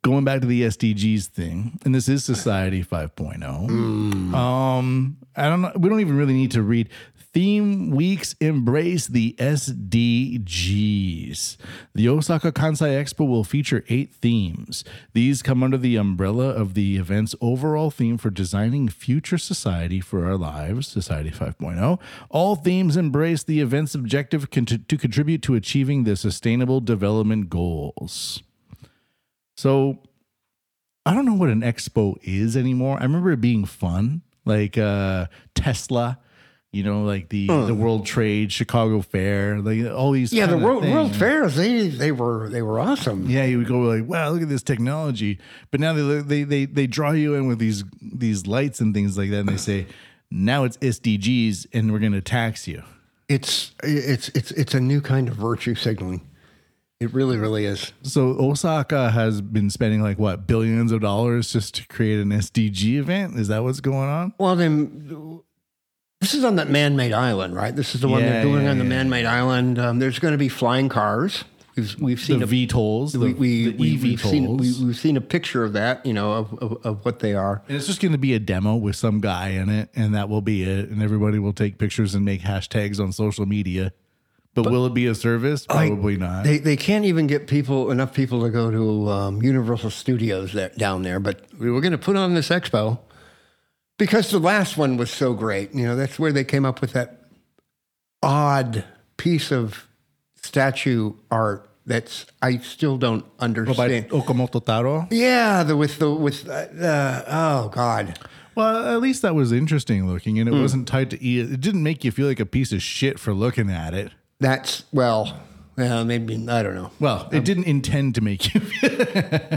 Going back to the S D Gs thing, and this is Society five point oh. Mm. Um, I don't know. We don't even really need to read. Theme weeks embrace the S D Gs. The Osaka Kansai Expo will feature eight themes. These come under the umbrella of the event's overall theme for designing future society for our lives, Society five point oh. All themes embrace the event's objective con- to contribute to achieving the Sustainable Development Goals. So, I don't know what an expo is anymore. I remember it being fun, like uh, Tesla. You know, like the, uh, the World Trade, Chicago Fair, like all these. Yeah, the World World Fairs, they they were they were awesome. Yeah, you would go like, wow, look at this technology. But now they they they, they draw you in with these these lights and things like that, and they say Now it's S D Gs, and we're going to tax you. It's it's it's it's a new kind of virtue signaling. It really, really is. So Osaka has been spending like what billions of dollars just to create an S D G event. Is that what's going on? Well, then this is on that man-made island, right? This is the one yeah, they're doing yeah, on the yeah. man-made island. Um, there's going to be flying cars. We've we've seen the a, V TOLs. We, we, the we, we've, seen, we, we've seen a picture of that, you know, of, of, of what they are. And it's just going to be a demo with some guy in it, and that will be it. And everybody will take pictures and make hashtags on social media. But, but will it be a service? Probably I, not. They they can't even get people enough people to go to um, Universal Studios that, down there. But we were going to put on this expo because the last one was so great. You know, that's where they came up with that odd piece of statue art that's I still don't understand. Well, by Okamoto Taro? Yeah, the with the with uh, uh, oh god. Well, at least that was interesting looking, and it mm. wasn't tied to. E- it didn't make you feel like a piece of shit for looking at it. That's, well, well, maybe, I don't know. Well, it um, didn't intend to make you.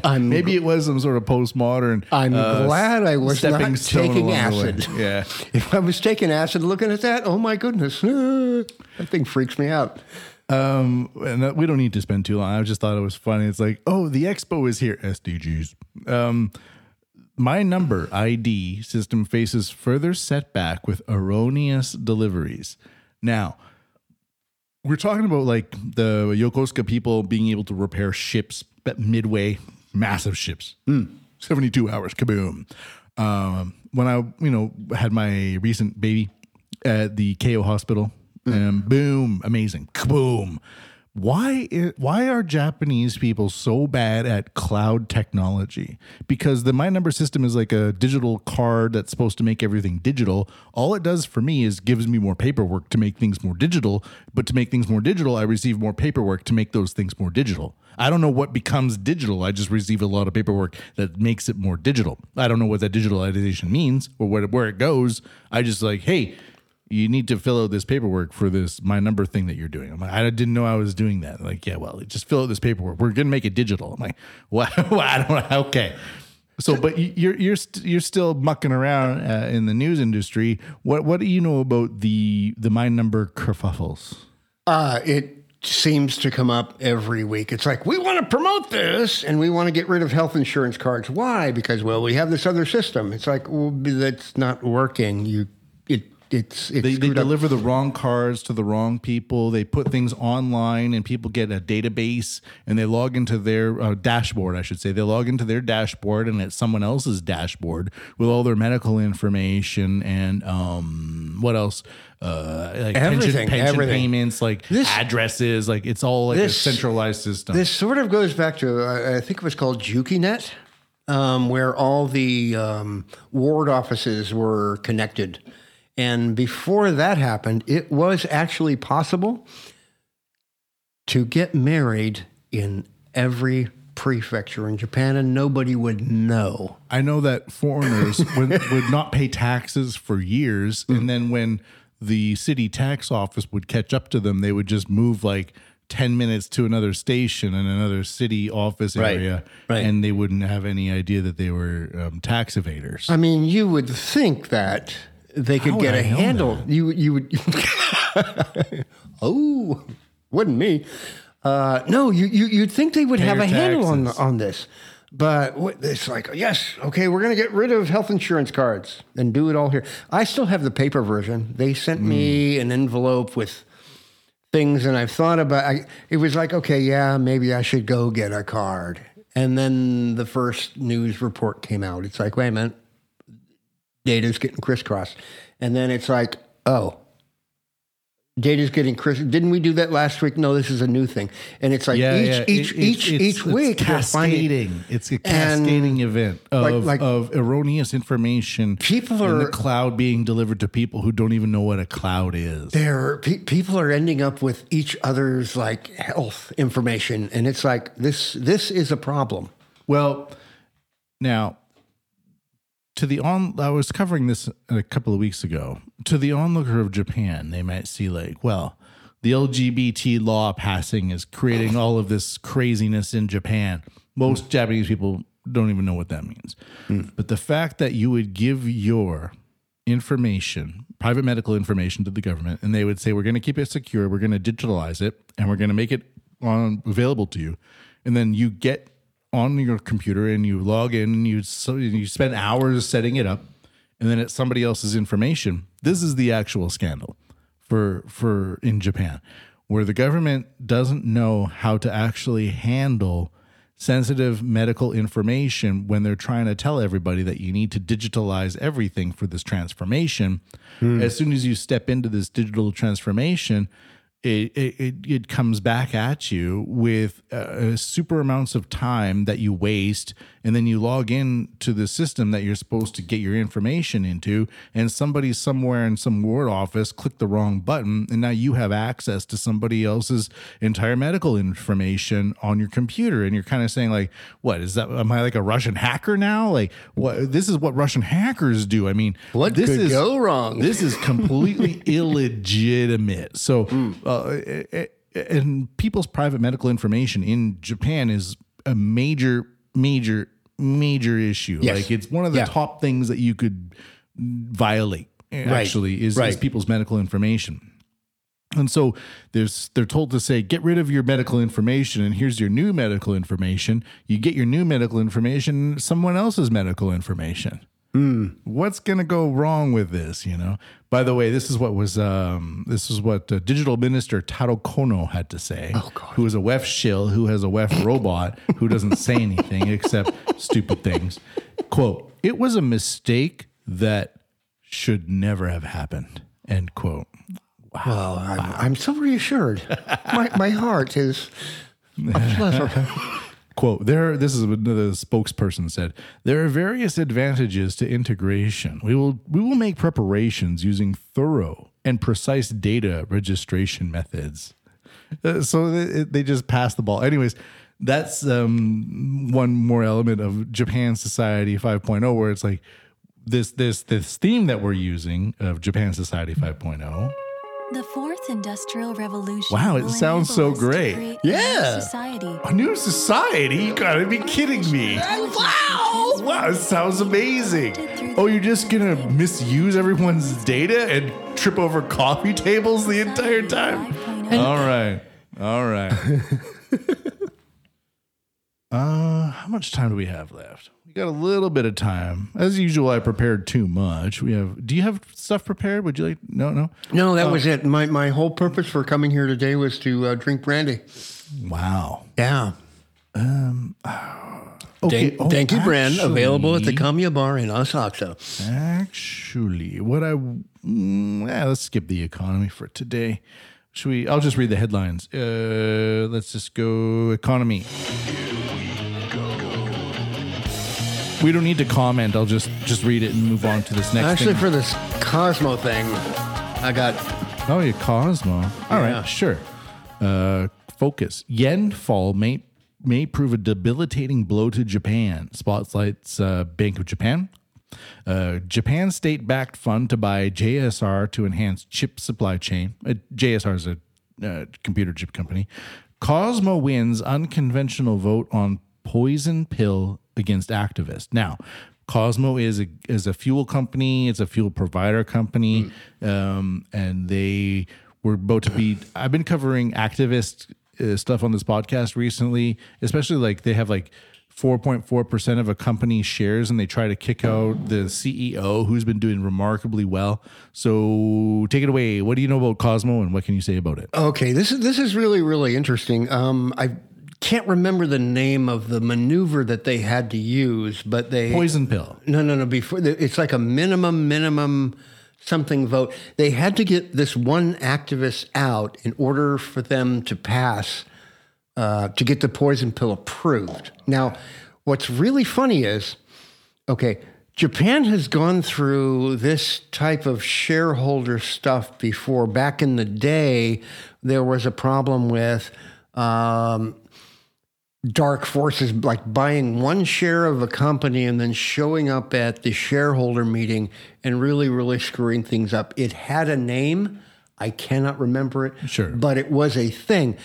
I'm, maybe it was some sort of postmodern. I'm uh, glad I was not taking acid. Yeah. If I was taking acid looking at that, oh my goodness. That thing freaks me out. Um, and we don't need to spend too long. I just thought it was funny. It's like, oh, the expo is here. S D Gs. Um, my number I D system faces further setback with erroneous deliveries. Now, we're talking about like the Yokosuka people being able to repair ships at Midway, massive ships, mm. seventy-two hours, kaboom. Um, when I, you know, had my recent baby at the Keio hospital, mm. and boom, amazing, kaboom. Why, is, why are Japanese people so bad at cloud technology? Because the My Number system is like a digital card that's supposed to make everything digital. All it does for me is gives me more paperwork to make things more digital. But to make things more digital, I receive more paperwork to make those things more digital. I don't know what becomes digital. I just receive a lot of paperwork that makes it more digital. I don't know what that digitalization means or what, where it goes. I just like, hey, you need to fill out this paperwork for this My Number thing that you're doing. I'm like, I didn't know I was doing that. Like, yeah, well, just fill out this paperwork. We're going to make it digital. I'm like, well, I don't know. Okay. So, but you're you're st- you're still mucking around uh, in the news industry. What what do you know about the the My Number kerfuffles? Uh, it seems to come up every week. It's like, we want to promote this and we want to get rid of health insurance cards. Why? Because, well, we have this other system. It's like, well, that's not working. You it. It's, it's they, they deliver the wrong cards to the wrong people. They put things online and people get a database and they log into their uh, dashboard, I should say. They log into their dashboard and it's someone else's dashboard with all their medical information and um, what else? Uh, like everything, pension, pension everything. payments, like this, addresses. Like it's all like this, a centralized system. This sort of goes back to, I think it was called JukiNet, um, where all the um, ward offices were connected. And before that happened, it was actually possible to get married in every prefecture in Japan, and nobody would know. I know that foreigners would, would not pay taxes for years, mm-hmm. and then when the city tax office would catch up to them, they would just move like ten minutes to another station in another city office area, right, right. and they wouldn't have any idea that they were um, tax evaders. I mean, you would think that... They could How get a handle. That? You you would. oh, wouldn't me? Uh, no, you you you'd think they would Pay have a taxes. handle on on this, but what, it's like yes, okay, we're going to get rid of health insurance cards and do it all here. I still have the paper version. They sent mm. me an envelope with things, and I've thought about. I, it was like okay, yeah, maybe I should go get a card, and then the first news report came out. It's like wait a minute. Data's getting crisscrossed. And then it's like, oh, data's getting crisscrossed. Didn't we do that last week? No, this is a new thing. And it's like yeah, each, yeah. each, it, each, it's, each it's week. Cascading. It's a cascading and event of, like, like, of erroneous information. People are in the cloud being delivered to people who don't even know what a cloud is. There, pe- people are ending up with each other's like health information. And it's like, this, this is a problem. Well, now... To the on, I was covering this a couple of weeks ago. To the onlooker of Japan, they might see like, well, the L G B T law passing is creating all of this craziness in Japan. Most mm. Japanese people don't even know what that means. Mm. But the fact that you would give your information, private medical information to the government, and they would say, we're going to keep it secure, we're going to digitalize it, and we're going to make it on, available to you. And then you get on your computer and you log in and you, so you spend hours setting it up, and then it's somebody else's information. This is the actual scandal for for in Japan, where the government doesn't know how to actually handle sensitive medical information when they're trying to tell everybody that you need to digitalize everything for this transformation. Mm. As soon as you step into this digital transformation, it it, it comes back at you with uh, super amounts of time that you waste, and then you log in to the system that you're supposed to get your information into, and somebody somewhere in some ward office clicked the wrong button, and now you have access to somebody else's entire medical information on your computer, and you're kind of saying, like, what is that? Am I like a Russian hacker now? Like, what? This is what Russian hackers do. I mean, what this could is, go wrong? This is completely illegitimate. So. Mm. Uh, Uh, and people's private medical information in Japan is a major, major, major issue. Yes. Like, it's one of the yeah. top things that you could violate, right. actually, is, right. is people's medical information. And so there's, they're told to say, get rid of your medical information, and here's your new medical information. You get your new medical information, someone else's medical information. Mm. What's going to go wrong with this? You know, by the way, this is what was, um, this is what uh, digital minister Taro Kono had to say, oh, who is a W E F shill, who has a W E F robot, who doesn't say anything except stupid things. Quote, "It was a mistake that should never have happened." End quote. Wow. Well, I'm, wow. I'm so reassured. my, my heart is a pleasure. Quote, there, this is what the spokesperson said, "There are various advantages to integration. We will we will make preparations using thorough and precise data registration methods." Uh, so they, they just pass the ball. Anyways, that's um, one more element of Japan Society five point oh, where it's like this, this, this theme that we're using of Japan Society five point oh. The Fourth Industrial Revolution. Wow, it sounds so great. Yeah. Society. A new society? You gotta be kidding me. Wow. Wow, it sounds amazing. Oh, you're just gonna misuse everyone's data and trip over coffee tables the entire time? All right. All right. uh, how much time do we have left? We got a little bit of time. As usual, I prepared too much. We have. Do you have stuff prepared? Would you like? No, no, no. That uh, was it. My my whole purpose for coming here today was to uh, drink brandy. Wow. Yeah. Um. Okay. Den- oh, Denki actually, Brand available at the Kamiya Bar in Asakusa. Actually, what I mm, yeah, let's skip the economy for today. Should we? I'll just read the headlines. Uh, let's just go economy. We don't need to comment. I'll just, just read it and move on to this next Actually, thing. Actually, for this Cosmo thing, I got... Oh, yeah, Cosmo. All yeah. right, sure. Uh, focus. Yen fall may may prove a debilitating blow to Japan. Spotlights uh, Bank of Japan. Uh, Japan state-backed fund to buy J S R to enhance chip supply chain. Uh, J S R is a uh, computer chip company. Cosmo wins unconventional vote on poison pill against activists. Now, Cosmo is a, is a fuel company. It's a fuel provider company. Mm. Um, and they were about to be, I've been covering activist uh, stuff on this podcast recently, especially like they have like four point four percent of a company's shares, and they try to kick out the C E O who's been doing remarkably well. So take it away. What do you know about Cosmo, and what can you say about it? Okay. This is, this is really, really interesting. Um, I've, can't remember the name of the maneuver that they had to use, but they poison pill. No, no, no. Before it's like a minimum, minimum something vote. They had to get this one activist out in order for them to pass uh, to get the poison pill approved. Now, what's really funny is, okay, Japan has gone through this type of shareholder stuff before. Back in the day, there was a problem with. Um, Dark forces, like buying one share of a company and then showing up at the shareholder meeting and really, really screwing things up. It had a name. I cannot remember it. Sure. But it was a thing.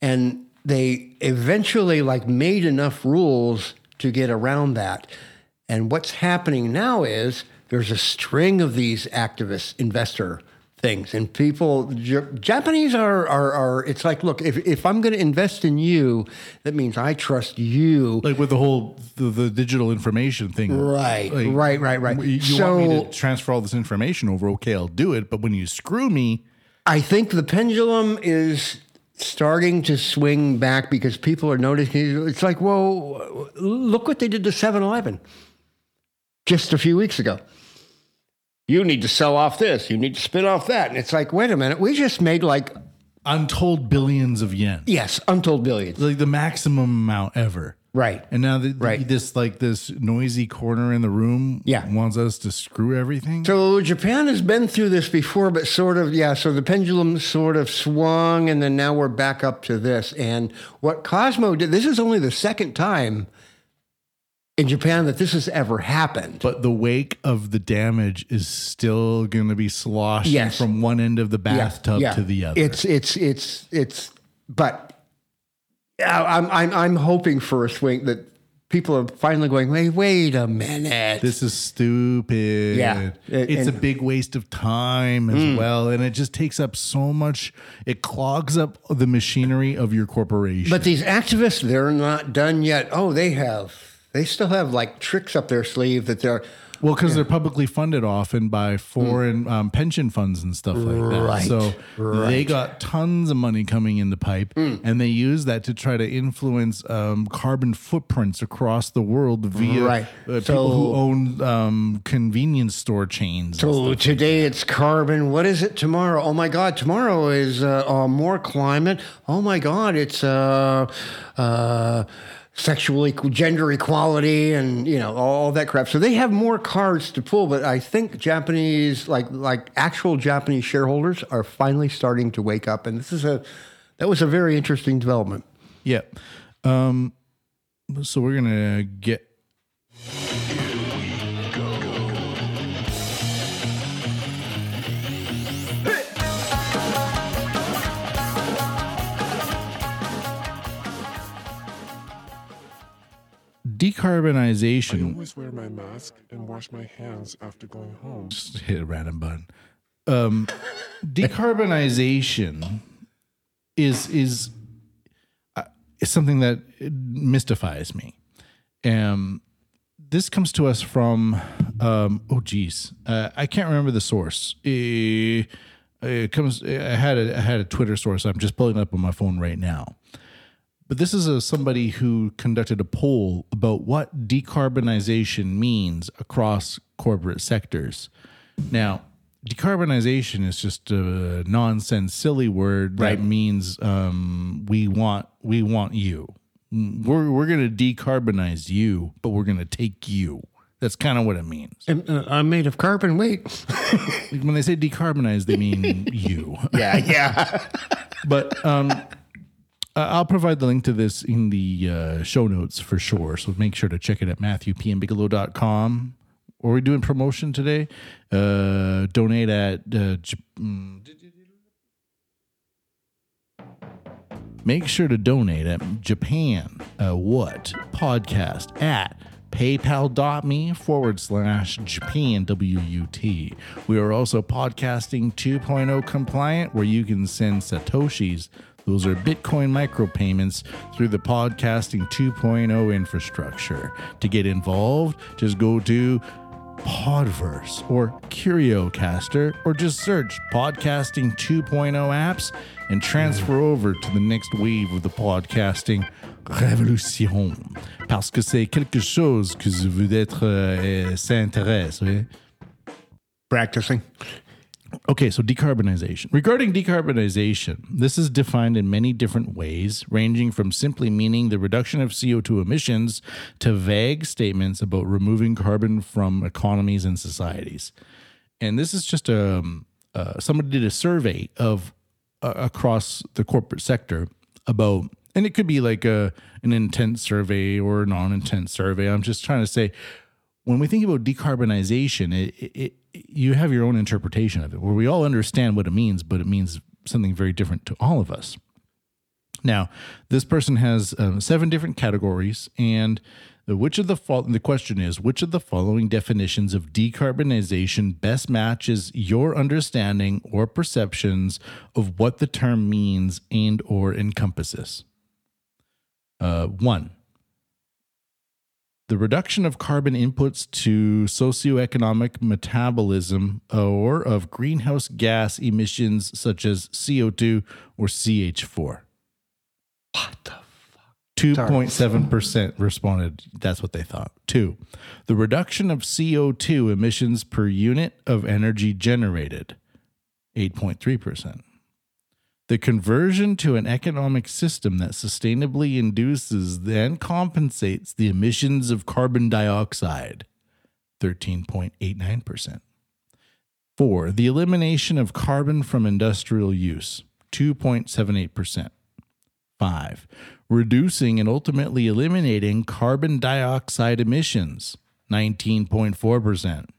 And they eventually like made enough rules to get around that. And what's happening now is there's a string of these activist investor things, and people, Japanese are, are, are it's like, look, if, if I'm going to invest in you, that means I trust you. Like with the whole, the, the digital information thing. Right, like, right, right, right. You so, want me to transfer all this information over, okay, I'll do it, but when you screw me. I think the pendulum is starting to swing back because people are noticing, it's like, well, look what they did to seven eleven just a few weeks ago. You need to sell off this. You need to spin off that. And it's like, wait a minute. We just made like... untold billions of yen. Yes, untold billions. Like the maximum amount ever. Right. And now the, right. this like this noisy corner in the room yeah. wants us to screw everything. So Japan has been through this before, but sort of, yeah, so the pendulum sort of swung, and then now we're back up to this. And what Cosmo did, this is only the second time in Japan that this has ever happened. But the wake of the damage is still going to be sloshed yes. from one end of the bathtub yeah. Yeah. to the other. It's, it's, it's, it's, but I'm, I'm, I'm hoping for a swing that people are finally going, wait, wait a minute. This is stupid. Yeah. It, it's and, a big waste of time as mm. well. And it just takes up so much. It clogs up the machinery of your corporation. But these activists, they're not done yet. Oh, they have. They still have like tricks up their sleeve that they're well because yeah. they're publicly funded often by foreign mm. um, pension funds and stuff like right. that. So right. they got tons of money coming in the pipe, mm. and they use that to try to influence um, carbon footprints across the world via right. uh, people so, who own um, convenience store chains. So today like it's carbon. What is it tomorrow? Oh my God! Tomorrow is uh, uh, more climate. Oh my God! It's. Uh, uh, Sexual, gender equality, and you know all that crap. So they have more cards to pull, but I think Japanese, like like actual Japanese shareholders, are finally starting to wake up. And this is a that was a very interesting development. Yeah. Um, so we're gonna get. Decarbonization. I always wear my mask and wash my hands after going home. Just hit a random button. Um, decarbonization is is, uh, is something that mystifies me. Um, this comes to us from um, oh geez, uh, I can't remember the source. Uh, it comes. I had a I had a Twitter source. I'm just pulling it up on my phone right now. But this is a, somebody who conducted a poll about what decarbonization means across corporate sectors. Now, decarbonization is just a nonsense, silly word that right. means um, we want we want you. We're we're going to decarbonize you, but we're going to take you. That's kind of what it means. I'm made of carbon. Wait, when they say decarbonize, they mean you. Yeah, yeah. But. Um, I'll provide the link to this in the uh, show notes for sure. So make sure to check it at matthew p m bigelow dot com. Are we doing promotion today? Uh, donate at... Uh, make sure to donate at Japan uh, What Podcast at paypal.me forward slash Japan W U T. We are also podcasting two point oh compliant, where you can send Satoshis. Those are Bitcoin micropayments through the podcasting two point oh infrastructure. To get involved, just go to Podverse or CurioCaster, or just search podcasting two point oh apps and transfer over to the next wave of the podcasting révolution. Parce que c'est quelque chose que je veux être euh, s'intéresse. Oui? Practicing. Okay, so decarbonization. Regarding decarbonization, this is defined in many different ways, ranging from simply meaning the reduction of C O two emissions to vague statements about removing carbon from economies and societies. And this is just a, uh, somebody did a survey of uh, across the corporate sector about, and it could be like a, an intent survey or a non-intent survey. I'm just trying to say, when we think about decarbonization, it, it, it, you have your own interpretation of it, where we all understand what it means, but it means something very different to all of us. Now, this person has um, seven different categories, and Which of the fo- the question is, which of the following definitions of decarbonization best matches your understanding or perceptions of what the term means and or encompasses? Uh, one, the reduction of carbon inputs to socioeconomic metabolism or of greenhouse gas emissions such as C O two or C H four. What the fuck? two point seven percent responded. That's what they thought. Two, the reduction of C O two emissions per unit of energy generated, eight point three percent. The conversion to an economic system that sustainably induces and compensates the emissions of carbon dioxide, thirteen point eight nine percent. Four, the elimination of carbon from industrial use, two point seven eight percent. Five, reducing and ultimately eliminating carbon dioxide emissions, nineteen point four percent.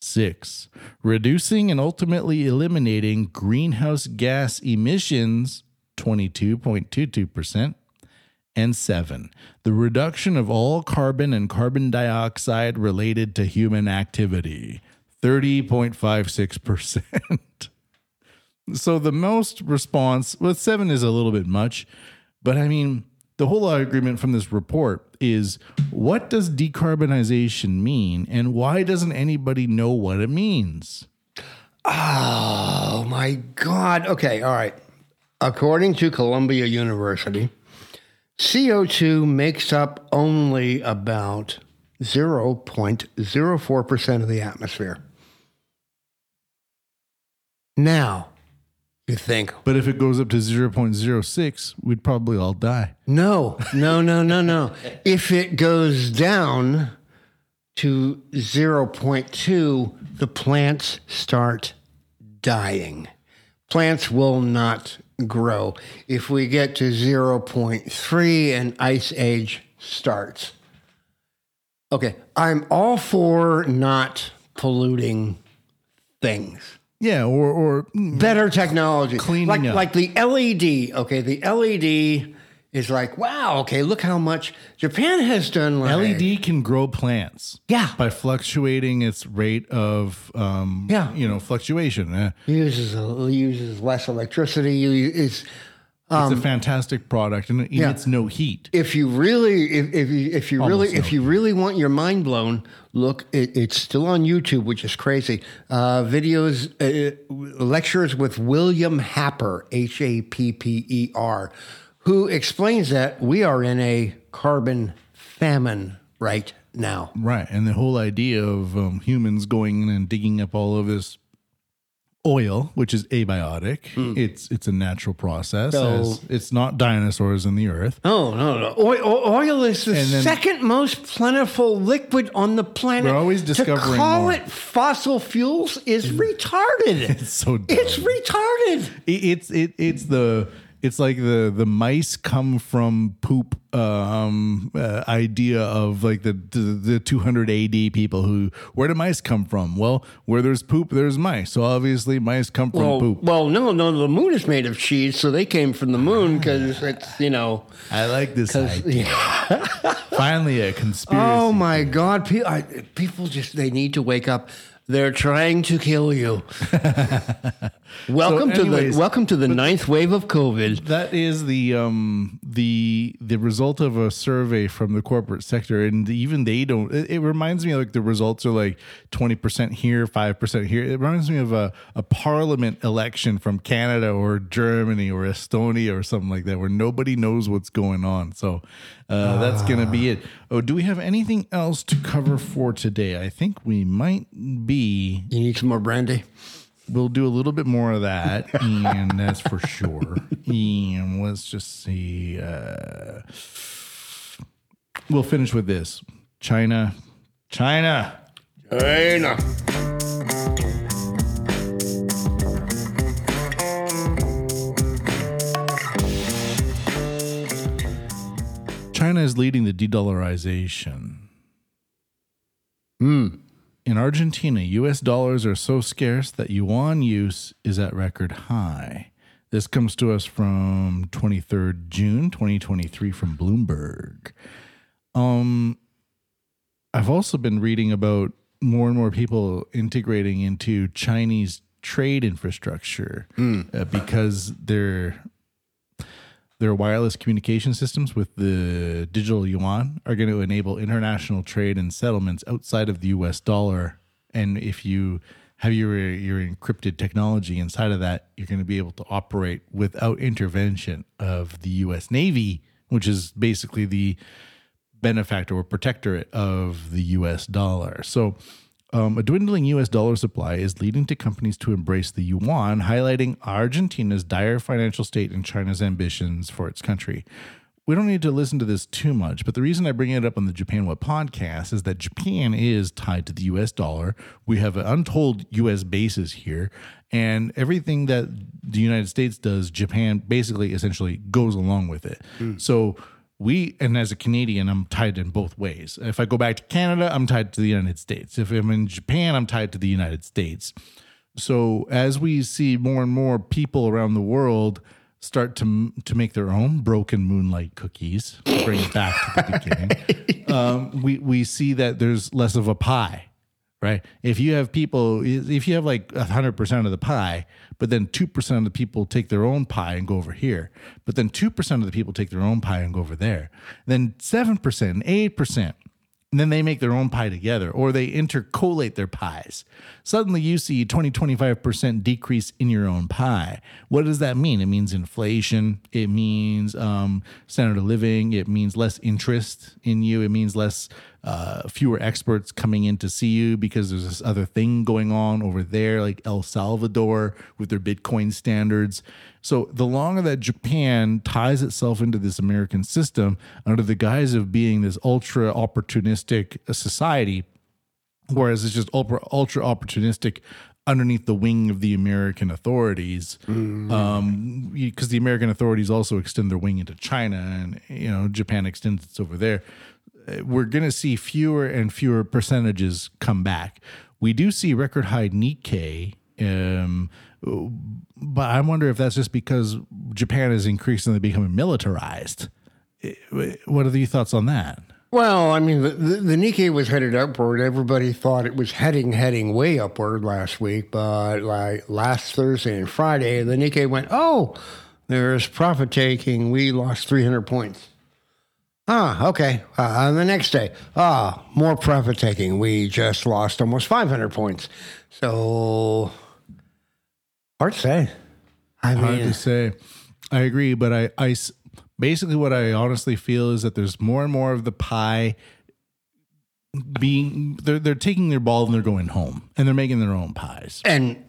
Six, reducing and ultimately eliminating greenhouse gas emissions, twenty-two point two two percent. And seven, the reduction of all carbon and carbon dioxide related to human activity, thirty point five six percent. So the most response, well, seven is a little bit much, but I mean, the whole agreement from this report is, what does decarbonization mean and why doesn't anybody know what it means? Oh my God. Okay. All right. According to Columbia University, C O two makes up only about zero point zero four percent of the atmosphere. Now, you think. But if it goes up to zero point zero six, we'd probably all die. No, no, no, no, no. If it goes down to zero point two, the plants start dying. Plants will not grow. If we get to zero point three, an ice age starts. Okay, I'm all for not polluting things. Yeah, or, or better technology, cleaning like, up. Like the L E D. Okay, the L E D is like, wow, okay, look how much Japan has done. Like, L E D can grow plants. Yeah. By fluctuating its rate of, um, yeah. you know, fluctuation. Eh. Uses uses less electricity. It's, um, it's a fantastic product, and it emits yeah. no heat. If you really, if, if you, if you Almost really, no if you heat. really want your mind blown, look, it, it's still on YouTube, which is crazy. Uh, videos, uh, lectures with William Happer, H A P P E R, who explains that we are in a carbon famine right now. Right, and the whole idea of um, humans going in and digging up all of this oil, which is abiotic, mm. it's it's a natural process. So, it's not dinosaurs in the earth. Oh no, no, oil, oil is the then, second most plentiful liquid on the planet. We're always discovering more. To call more. it fossil fuels is it's, retarded. It's so dumb. It's retarded. It, it's it it's the it's like the the mice come from poop um, uh, idea of like the, the the two hundred A D people who, where do mice come from? Well, where there's poop, there's mice. So obviously mice come from well, poop. Well, no, no, the moon is made of cheese, so they came from the moon because it's, you know. I like this idea. Yeah. Finally, a conspiracy. Oh, my theory. God. People, I, people just, they need to wake up. They're trying to kill you. welcome so anyways, to the welcome to the ninth wave of COVID. That is the um the the result of a survey from the corporate sector, and even they don't. It, it reminds me, like, the results are like twenty percent here, five percent here. It reminds me of a a parliament election from Canada or Germany or Estonia or something like that, where nobody knows what's going on. So uh, uh. that's gonna be it. Oh, do we have anything else to cover for today? I think we might be. You need some more brandy? We'll do a little bit more of that, and that's for sure. And let's just see. Uh, we'll finish with this. China. China. China. China is leading the de-dollarization. Hmm. In Argentina, U S dollars are so scarce that yuan use is at record high. This comes to us from twenty-third June twenty twenty-three from Bloomberg. Um, I've also been reading about more and more people integrating into Chinese trade infrastructure mm. uh, because their their wireless communication systems with the digital yuan are going to enable international trade and settlements outside of the U S dollar. And if you have your your encrypted technology inside of that, you're going to be able to operate without intervention of the U S Navy, which is basically the benefactor or protectorate of the U S dollar. So um, a dwindling U S dollar supply is leading to companies to embrace the yuan, highlighting Argentina's dire financial state and China's ambitions for its country. We don't need to listen to this too much, but the reason I bring it up on the Japan What podcast is that Japan is tied to the U S dollar. We have an untold U S bases here, and everything that the United States does, Japan basically essentially goes along with it. Mm. So we, and as a Canadian, I'm tied in both ways. If I go back to Canada, I'm tied to the United States. If I'm in Japan, I'm tied to the United States. So as we see more and more people around the world start to to make their own broken Moonlight cookies, bring it back to the beginning, um, we, we see that there's less of a pie, right? If you have people, if you have like one hundred percent of the pie, but then two percent of the people take their own pie and go over here, but then two percent of the people take their own pie and go over there, then seven percent and eight percent, and then they make their own pie together, or they intercollate their pies. Suddenly you see twenty, twenty-five percent decrease in your own pie. What does that mean? It means inflation. It means um, standard of living. It means less interest in you. It means less, uh, fewer experts coming in to see you because there's this other thing going on over there, like El Salvador with their Bitcoin standards. So the longer that Japan ties itself into this American system under the guise of being this ultra opportunistic society, whereas it's just ultra, ultra opportunistic underneath the wing of the American authorities, because mm. um, the American authorities also extend their wing into China, and you know Japan extends its over there. We're going to see fewer and fewer percentages come back. We do see record high Nikkei. Um, but I wonder if that's just because Japan is increasingly becoming militarized. What are your thoughts on that? Well, I mean, the, the, the Nikkei was headed upward. Everybody thought it was heading, heading way upward last week. But like last Thursday and Friday, the Nikkei went, oh, there's profit taking. We lost three hundred points. Ah, okay. Uh, the next day, ah, more profit taking. We just lost almost five hundred points. So, hard to say. I mean, hard to say. I agree, but I, I, basically what I honestly feel is that there's more and more of the pie being, they're, they're taking their ball and they're going home, and they're making their own pies. And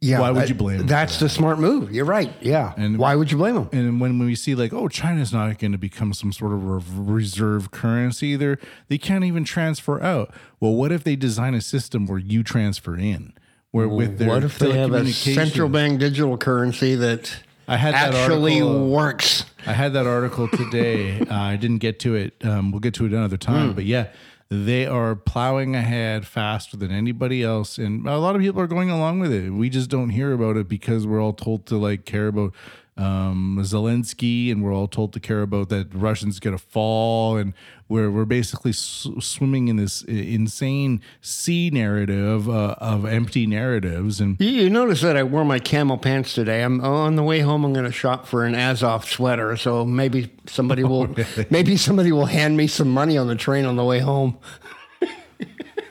yeah, why would you blame them? That's the smart move. You're right. Yeah. And why would you blame them? And when we see like, oh, China's not going to become some sort of reserve currency, they're, they can't even transfer out. Well, what if they design a system where you transfer in? Where with their what if they have a central bank digital currency that I had that actually article, works? I had that article today. uh, I didn't get to it. Um, we'll get to it another time. Mm. But yeah. They are plowing ahead faster than anybody else, and a lot of people are going along with it. We just don't hear about it because we're all told to like care about um, Zelensky, and we're all told to care about that Russia's going to fall, and we're we're basically sw- swimming in this insane sea narrative uh, of empty narratives. And you, you notice that I wore my camel pants today. I'm on the way home. I'm going to shop for an Azov sweater, so maybe somebody will oh, really? maybe somebody will hand me some money on the train on the way home.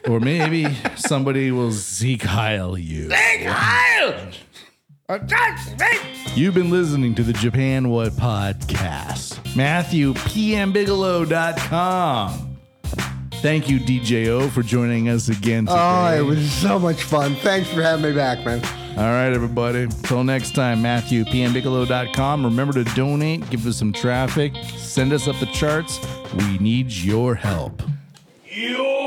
Or maybe somebody will Zeke Heil you. Zeke Heil! You've been listening to the Japan What Podcast. Matthew P M Bigelow dot com. Thank you, D J O, for joining us again today. Oh, it was so much fun. Thanks for having me back, man. All right, everybody. Until next time, Matthew P M Bigelow dot com. Remember to donate, give us some traffic, send us up the charts. We need your help. Yo!